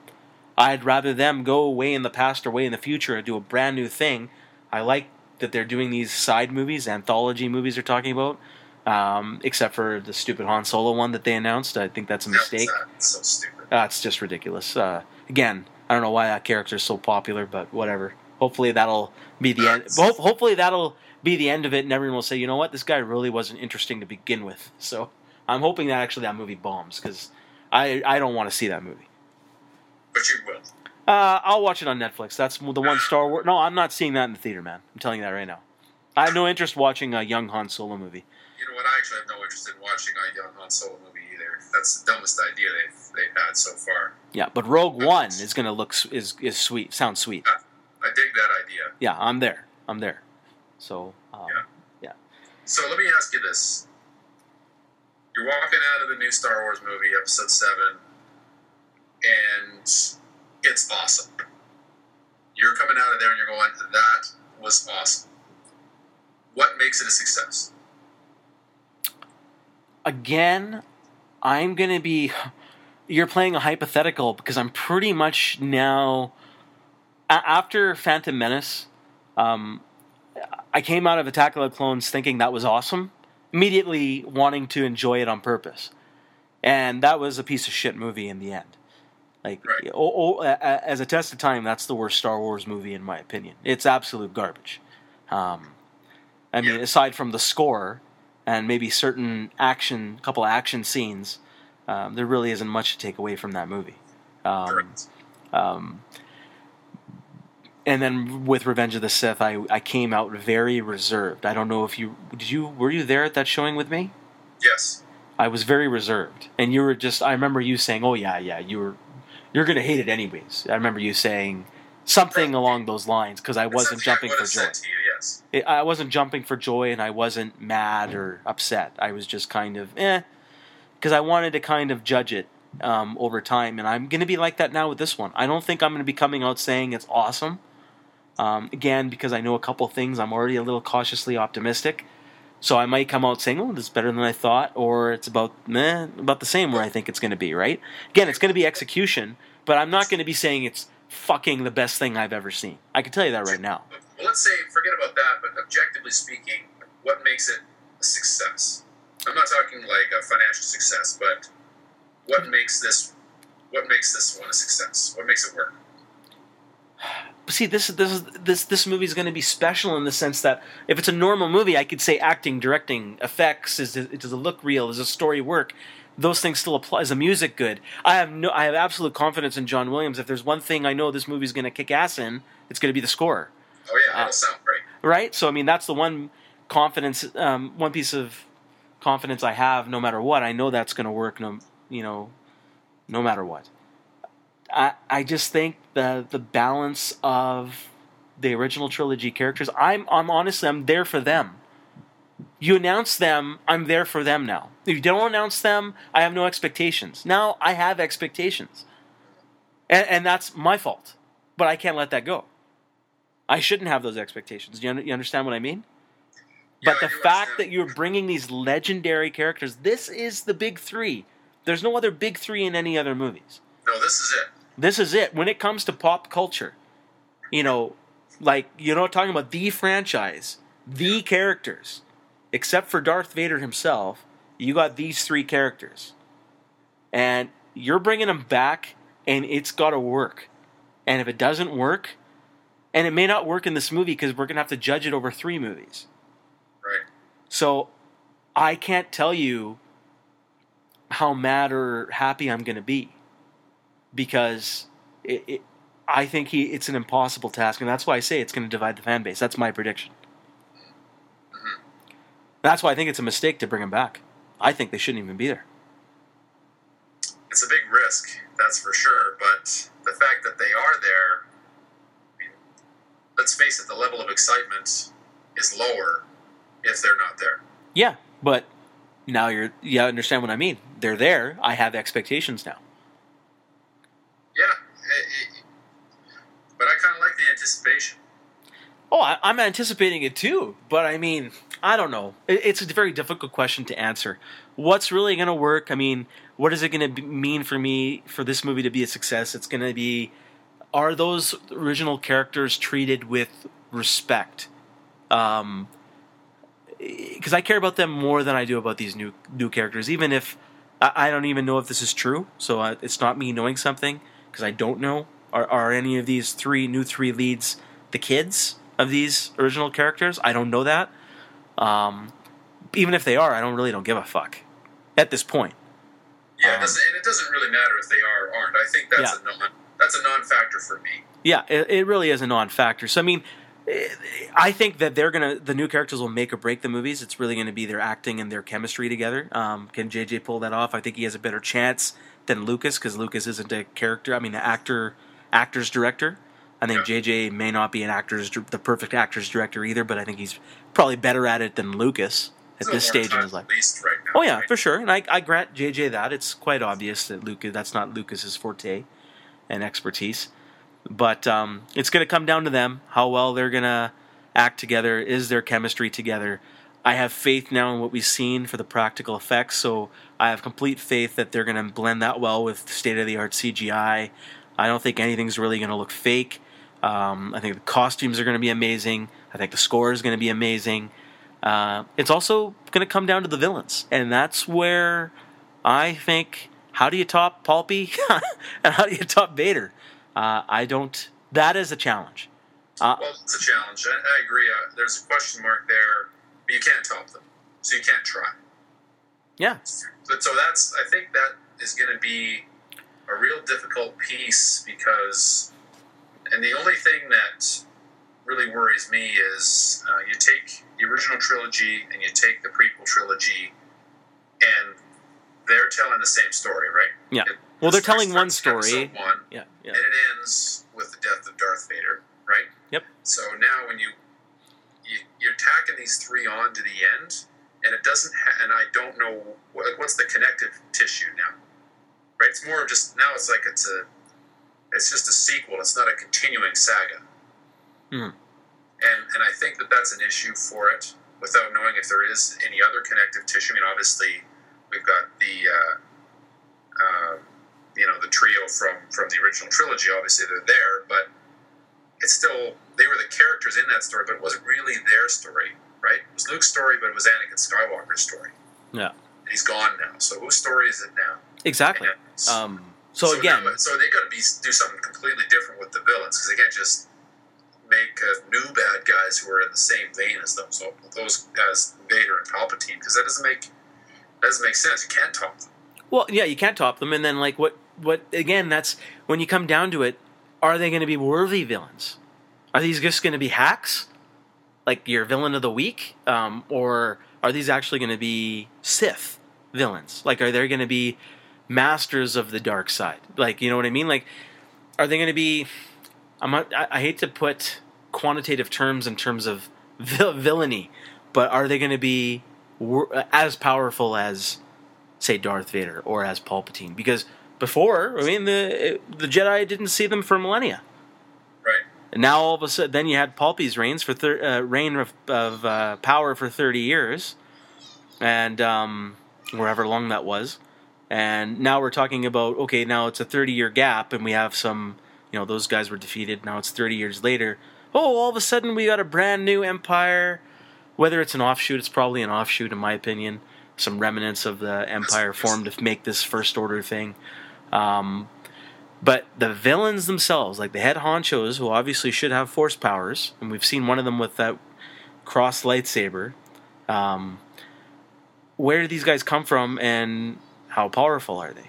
I'd rather them go away in the past or way in the future and do a brand new thing. I like that they're doing these side movies, anthology movies they're talking about. Um, except for the stupid Han Solo one that they announced. I think that's a mistake. No, it's, not, it's so stupid. Uh, it's just ridiculous. Uh, again, I don't know why that character is so popular, but whatever. Hopefully that'll be the end. Ho- hopefully that'll be the end of it, and everyone will say, you know what, this guy really wasn't interesting to begin with. So I'm hoping that actually that movie bombs, because I I don't want to see that movie. But you will. Uh, I'll watch it on Netflix. That's the one Star Wars. No, I'm not seeing that in the theater, man. I'm telling you that right now. I have no interest watching a young Han Solo movie. You know what? I actually have no interest in watching a young Han Solo movie either. That's the dumbest idea they've they've had so far. Yeah, but Rogue One is going to look is is sweet. Sounds sweet. Yeah, I dig that idea. Yeah, I'm there. I'm there. So um, yeah. yeah. So let me ask you this: you're walking out of the new Star Wars movie, Episode Seven, and it's awesome. You're coming out of there and you're going, "That was awesome." What makes it a success? Again, I'm going to be... You're playing a hypothetical, because I'm pretty much now... After Phantom Menace, um, I came out of Attack of the Clones thinking that was awesome, immediately wanting to enjoy it on purpose. And that was a piece of shit movie in the end. Like, right. oh, oh, as a test of time, that's the worst Star Wars movie in my opinion. It's absolute garbage. Um, I mean, yeah. Aside from the score... and maybe certain action, couple of action scenes, um, there really isn't much to take away from that movie. Um, um, and then with Revenge of the Sith, I, I came out very reserved. I don't know if you did you were you there at that showing with me? Yes, I was very reserved, and you were just. I remember you saying, "Oh yeah, yeah, you were, you're gonna hate it anyways." I remember you saying something along those lines, because I wasn't jumping for joy. It, I wasn't jumping for joy, and I wasn't mad or upset. I was just kind of, eh, because I wanted to kind of judge it um, over time, and I'm going to be like that now with this one. I don't think I'm going to be coming out saying it's awesome, um, again, because I know a couple things. I'm already a little cautiously optimistic, so I might come out saying, oh, this is better than I thought, or it's about meh, about the same where I think it's going to be, right? Again, it's going to be execution, but I'm not going to be saying it's fucking the best thing I've ever seen. I can tell you that right now. Well, let's say, forget about that, but objectively speaking, what makes it a success? I'm not talking like a financial success, but what makes this what makes this one a success? What makes it work? See, this this this this movie is going to be special in the sense that if it's a normal movie, I could say acting, directing, effects, is it, does it look real? Does the story work? Those things still apply. Is the music good? I have no, I have absolute confidence in John Williams. If there's one thing I know this movie is going to kick ass in, it's going to be the score. Oh yeah, that'll uh, sound great. Right? So I mean, that's the one confidence, um, one piece of confidence I have no matter what. I know that's going to work, no, you know, no matter what. I I just think the the balance of the original trilogy characters, I'm I'm honestly, I'm there for them. You announce them, I'm there for them now. If you don't announce them, I have no expectations. Now I have expectations. And, and that's my fault. But I can't let that go. I shouldn't have those expectations. Do you, un- you understand what I mean? Yeah, but the fact that you're bringing these legendary characters, this is the big three. There's no other big three in any other movies. No, this is it. This is it. When it comes to pop culture, you know, like, you know, talking about the franchise, the yeah. characters, except for Darth Vader himself, you got these three characters. And you're bringing them back, and it's got to work. And if it doesn't work, and it may not work in this movie because we're going to have to judge it over three movies. Right. So I can't tell you how mad or happy I'm going to be, because it, it, I think he it's an impossible task, and that's why I say it's going to divide the fan base. That's my prediction. Mm-hmm. That's why I think it's a mistake to bring him back. I think they shouldn't even be there. It's a big risk, that's for sure, but the fact that they are there, I mean, let's face it, the level of excitement is lower if they're not there. Yeah, but now you're you understand what I mean. They're there. I have expectations now. Yeah, it, it, but I kind of like the anticipation. Oh, I, I'm anticipating it too, but I mean, I don't know. It, it's a very difficult question to answer. What's really going to work? I mean, what is it going to mean for me for this movie to be a success? It's going to be, are those original characters treated with respect? Um... Because I care about them more than I do about these new new characters, even if I don't even know if this is true. So it's not me knowing something, because I don't know. Are are any of these three new three leads the kids of these original characters? I don't know that. Um, even if they are, I don't really don't give a fuck at this point. Yeah, um, it doesn't, and it doesn't really matter if they are or aren't. I think that's yeah. a non that's a non-factor for me. Yeah, it, it really is a non-factor. So I mean, I think that they're gonna. The new characters will make or break the movies. It's really gonna be their acting and their chemistry together. Um, can J J pull that off? I think he has a better chance than Lucas, because Lucas isn't a character. I mean, an actor, actor's director. I think yeah. J J may not be an actor's, the perfect actor's director either, but I think he's probably better at it than Lucas at this stage in his life. Right now, oh yeah, right? For sure. And I, I grant J J that. It's quite obvious that Lucas, that's not Lucas's forte and expertise. But um, it's going to come down to them, how well they're going to act together, is their chemistry together. I have faith now in what we've seen for the practical effects, so I have complete faith that they're going to blend that well with state-of-the-art C G I. I don't think anything's really going to look fake. Um, I think the costumes are going to be amazing. I think the score is going to be amazing. Uh, it's also going to come down to the villains, and that's where I think, how do you top Palpy and how do you top Vader? Uh, I don't. That is a challenge. Uh, well, it's a challenge. I, I agree. Uh, there's a question mark there, but you can't top them, so you can't try. Yeah. But so that's. I think that is going to be a real difficult piece, because, and the only thing that really worries me is uh, you take the original trilogy and you take the prequel trilogy, and they're telling the same story, right? Yeah. It, Well, they're telling one story, one, yeah, yeah, and it ends with the death of Darth Vader, right? Yep. So now, when you, you you're tacking these three on to the end, and it doesn't, ha- and I don't know what, what's the connective tissue now, right? It's more of just now. It's like it's a, it's just a sequel. It's not a continuing saga. Hmm. And and I think that that's an issue for it, without knowing if there is any other connective tissue. I mean, obviously, we've got the. Uh, uh, you know, the trio from, from the original trilogy, obviously they're there, but it's still, they were the characters in that story, but it wasn't really their story, right? It was Luke's story, but it was Anakin Skywalker's story. Yeah. And he's gone now, so whose story is it now? Exactly. Um, so, so again... Now, so they've got to be do something completely different with the villains, because they can't just make uh, new bad guys who are in the same vein as them, so those as Vader and Palpatine, because that doesn't make, that doesn't make sense. You can't top them. Well, yeah, you can't top them, and then, like, what, what again, that's, when you come down to it, are they going to be worthy villains? Are these just going to be hacks? Like, your villain of the week? Um, or are these actually going to be Sith villains? Like, are there going to be masters of the dark side? Like, you know what I mean? Like, are they going to be... I'm not, I, I hate to put quantitative terms in terms of vil- villainy, but are they going to be as powerful as, say, Darth Vader or as Palpatine? Because before, I mean, the the Jedi didn't see them for millennia. Right. And now all of a sudden, then you had Palpy's reigns for thir- uh, reign of, of uh, power for thirty years, and um, wherever long that was. And now we're talking about, okay, now it's a thirty-year gap, and we have some, you know, those guys were defeated. Now it's thirty years later. Oh, all of a sudden we got a brand new empire. Whether it's an offshoot, it's probably an offshoot in my opinion. Some remnants of the empire formed to make this First Order thing. Um, but the villains themselves, like the head honchos, who obviously should have force powers, and we've seen one of them with that cross lightsaber. Um, where do these guys come from, and how powerful are they?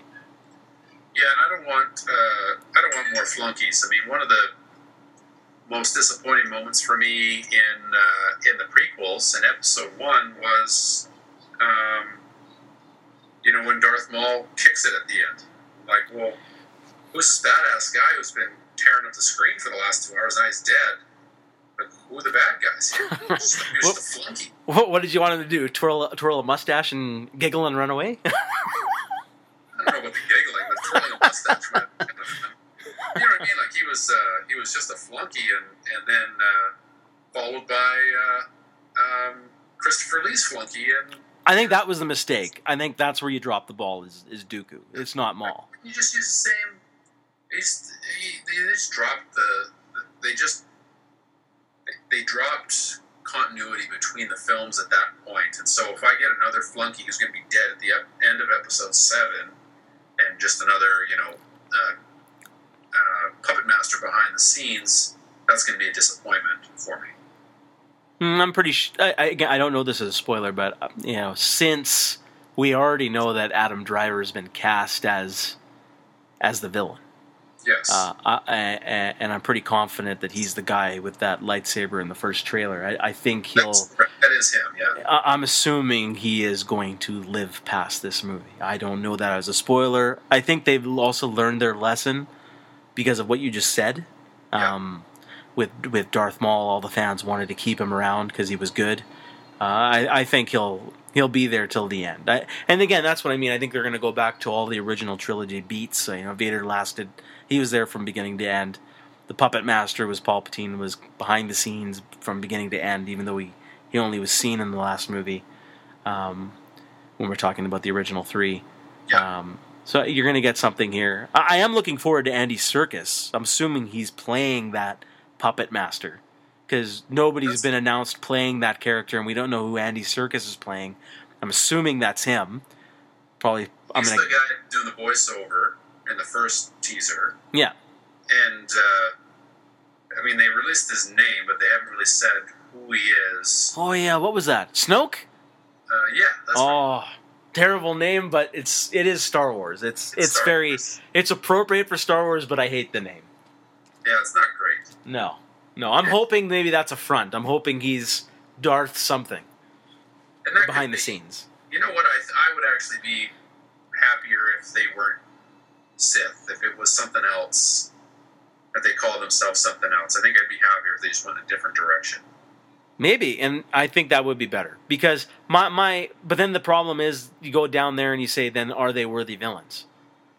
Yeah, and I don't want uh, I don't want more flunkies. I mean, one of the most disappointing moments for me in uh, in the prequels in Episode One was, um, you know, when Darth Maul kicks it at the end. Like, well, who's this badass guy who's been tearing up the screen for the last two hours? Now he's dead. But who are the bad guys? Who's the, who's what, the flunky? What, what did you want him to do? Twirl, twirl a mustache and giggle and run away? I don't know about the giggling, but twirling a mustache. Went, you know what I mean? Like, he was uh, he was just a flunky, and and then uh, followed by uh, um, Christopher Lee's flunky, and. I think that was the mistake. I think that's where you drop the ball is, is Dooku. It's not Maul. You just use the same... He's, he, they just dropped the... They just... They dropped continuity between the films at that point. And so if I get another flunky who's going to be dead at the end of Episode seven, and just another, you know, uh, uh, puppet master behind the scenes, that's going to be a disappointment for me. I'm pretty sure, I, I, again, I don't know this as a spoiler, but, you know, since we already know that Adam Driver has been cast as as the villain. Yes. Uh, I, I, and I'm pretty confident that he's the guy with that lightsaber in the first trailer. I, I think he'll... That's, that is him, yeah. I, I'm assuming he is going to live past this movie. I don't know that as a spoiler. I think they've also learned their lesson because of what you just said. Yeah. Um With with Darth Maul, all the fans wanted to keep him around because he was good. Uh, I, I think he'll he'll be there till the end. I, and again, that's what I mean. I think they're going to go back to all the original trilogy beats. So, you know, Vader lasted; he was there from beginning to end. The puppet master was Palpatine, was behind the scenes from beginning to end, even though he, he only was seen in the last movie. Um, when we're talking about the original three, yeah. Um, so you're going to get something here. I, I am looking forward to Andy Serkis. I'm assuming he's playing that puppet master, because nobody's that's, been announced playing that character, and we don't know who Andy Serkis is playing. I'm assuming that's him. Probably. I'm he's gonna... the guy doing the voiceover in the first teaser. Yeah. And uh, I mean, they released his name, but they haven't really said who he is. Oh yeah, what was that? Snoke? Uh, yeah. That's oh, right. Terrible name, but it's it is Star Wars. It's it's, it's very Wars. It's appropriate for Star Wars, but I hate the name. Yeah, it's not great. No. No, I'm hoping maybe that's a front. I'm hoping he's Darth something and behind be, the scenes. You know what? I th- I would actually be happier if they weren't Sith, if it was something else, that they call themselves something else. I think I'd be happier if they just went a different direction. Maybe, and I think that would be better. Because my, my but then the problem is you go down there and you say, then are they worthy villains?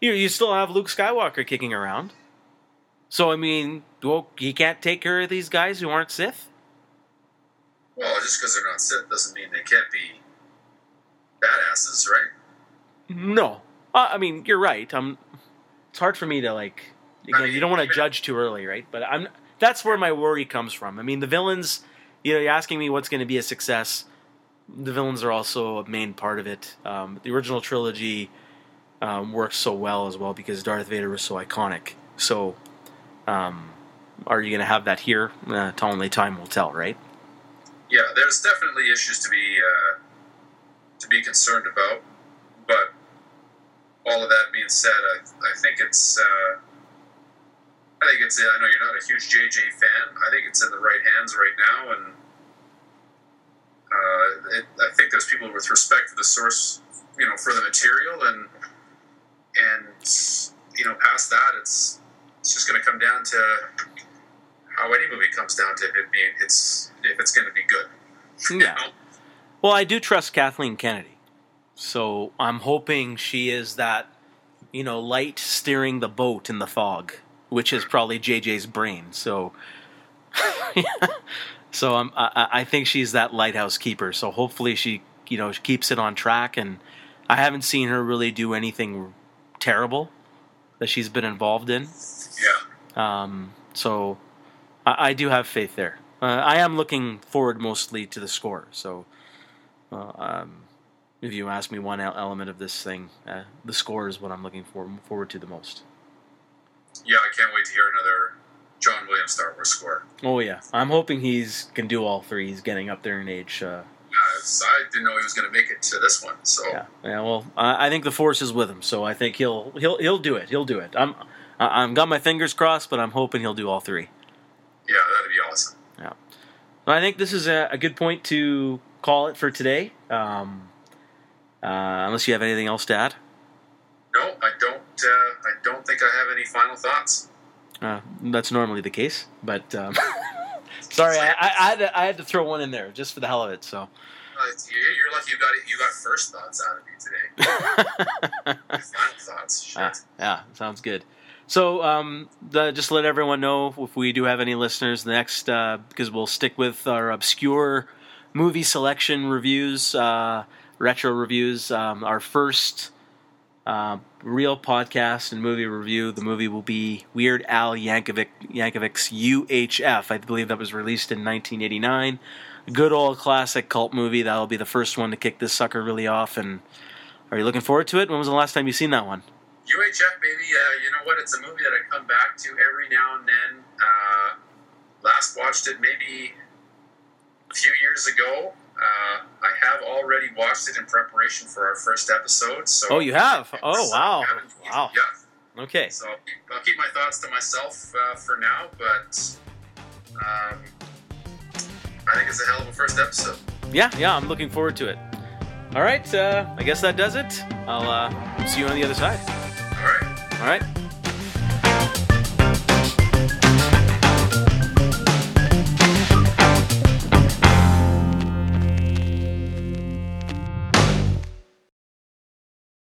You, you still have Luke Skywalker kicking around. So, I mean, well, you can't take care of these guys who aren't Sith? Well, just because they're not Sith doesn't mean they can't be badasses, right? No. Uh, I mean, you're right. I'm, it's hard for me to, like... Again, I mean, you don't want to judge too early, right? But I'm that's where my worry comes from. I mean, the villains... You know, you're asking me what's going to be a success. The villains are also a main part of it. Um, the original trilogy um, works so well as well because Darth Vader was so iconic. So... Um, are you going to have that here? Uh, only time will tell, right? Yeah, there's definitely issues to be uh, to be concerned about. But all of that being said, I, I think it's uh, I think it's. I know you're not a huge J J fan. I think it's in the right hands right now, and uh, it, I think those people with respect for the source, you know, for the material, and and you know, past that, it's it's just going to come down to how any movie comes down to it being it's if it's going to be good. Yeah. You know? Well, I do trust Kathleen Kennedy, so I'm hoping she is that, you know, light steering the boat in the fog, which is probably J J's brain. So, yeah. So I'm, I, I think she's that lighthouse keeper. So hopefully she, you know, keeps it on track. And I haven't seen her really do anything terrible that she's been involved in. Yeah. Um. So I, I do have faith there. Uh, I am looking forward mostly to the score. So, uh, um, if you ask me one element of this thing, uh, the score is what I'm looking for, forward to the most. Yeah, I can't wait to hear another John Williams Star Wars score. Oh, yeah. I'm hoping he's can do all three. He's getting up there in age. Uh, yeah, I didn't know he was going to make it to this one. So yeah, yeah well, I, I think the Force is with him, so I think he'll he'll he'll do it. He'll do it. I'm I, I'm got my fingers crossed, but I'm hoping he'll do all three. Yeah, that'd be awesome. Yeah. Well, I think this is a, a good point to call it for today, um, uh, unless you have anything else to add. No, I don't. Uh, I don't think I have any final thoughts. Uh, that's normally the case, but um, sorry, I, I, I, had to, I had to throw one in there just for the hell of it. So uh, you're lucky you got it, you got first thoughts out of me today. Final thoughts, shit. Uh, yeah, sounds good. So um, the, just to let everyone know, if we do have any listeners, the next uh, because we'll stick with our obscure movie selection reviews, uh, retro reviews. Um, our first. Uh, real podcast and movie review. The movie will be Weird Al Yankovic, Yankovic's U H F. I believe that was released in nineteen eighty-nine. A good old classic cult movie. That'll be the first one to kick this sucker really off. And are you looking forward to it? When was the last time you seen that one? U H F, baby. Uh, you know what? It's a movie that I come back to every now and then. Uh, last watched it maybe a few years ago. Uh, I have already watched it in preparation for our first episode. So oh, you have? Oh, wow. Wow. Yeah. Okay. So I'll keep, I'll keep my thoughts to myself uh, for now, but um, I think it's a hell of a first episode. Yeah, yeah, I'm looking forward to it. All right, uh, I guess that does it. I'll uh, see you on the other side. All right. All right.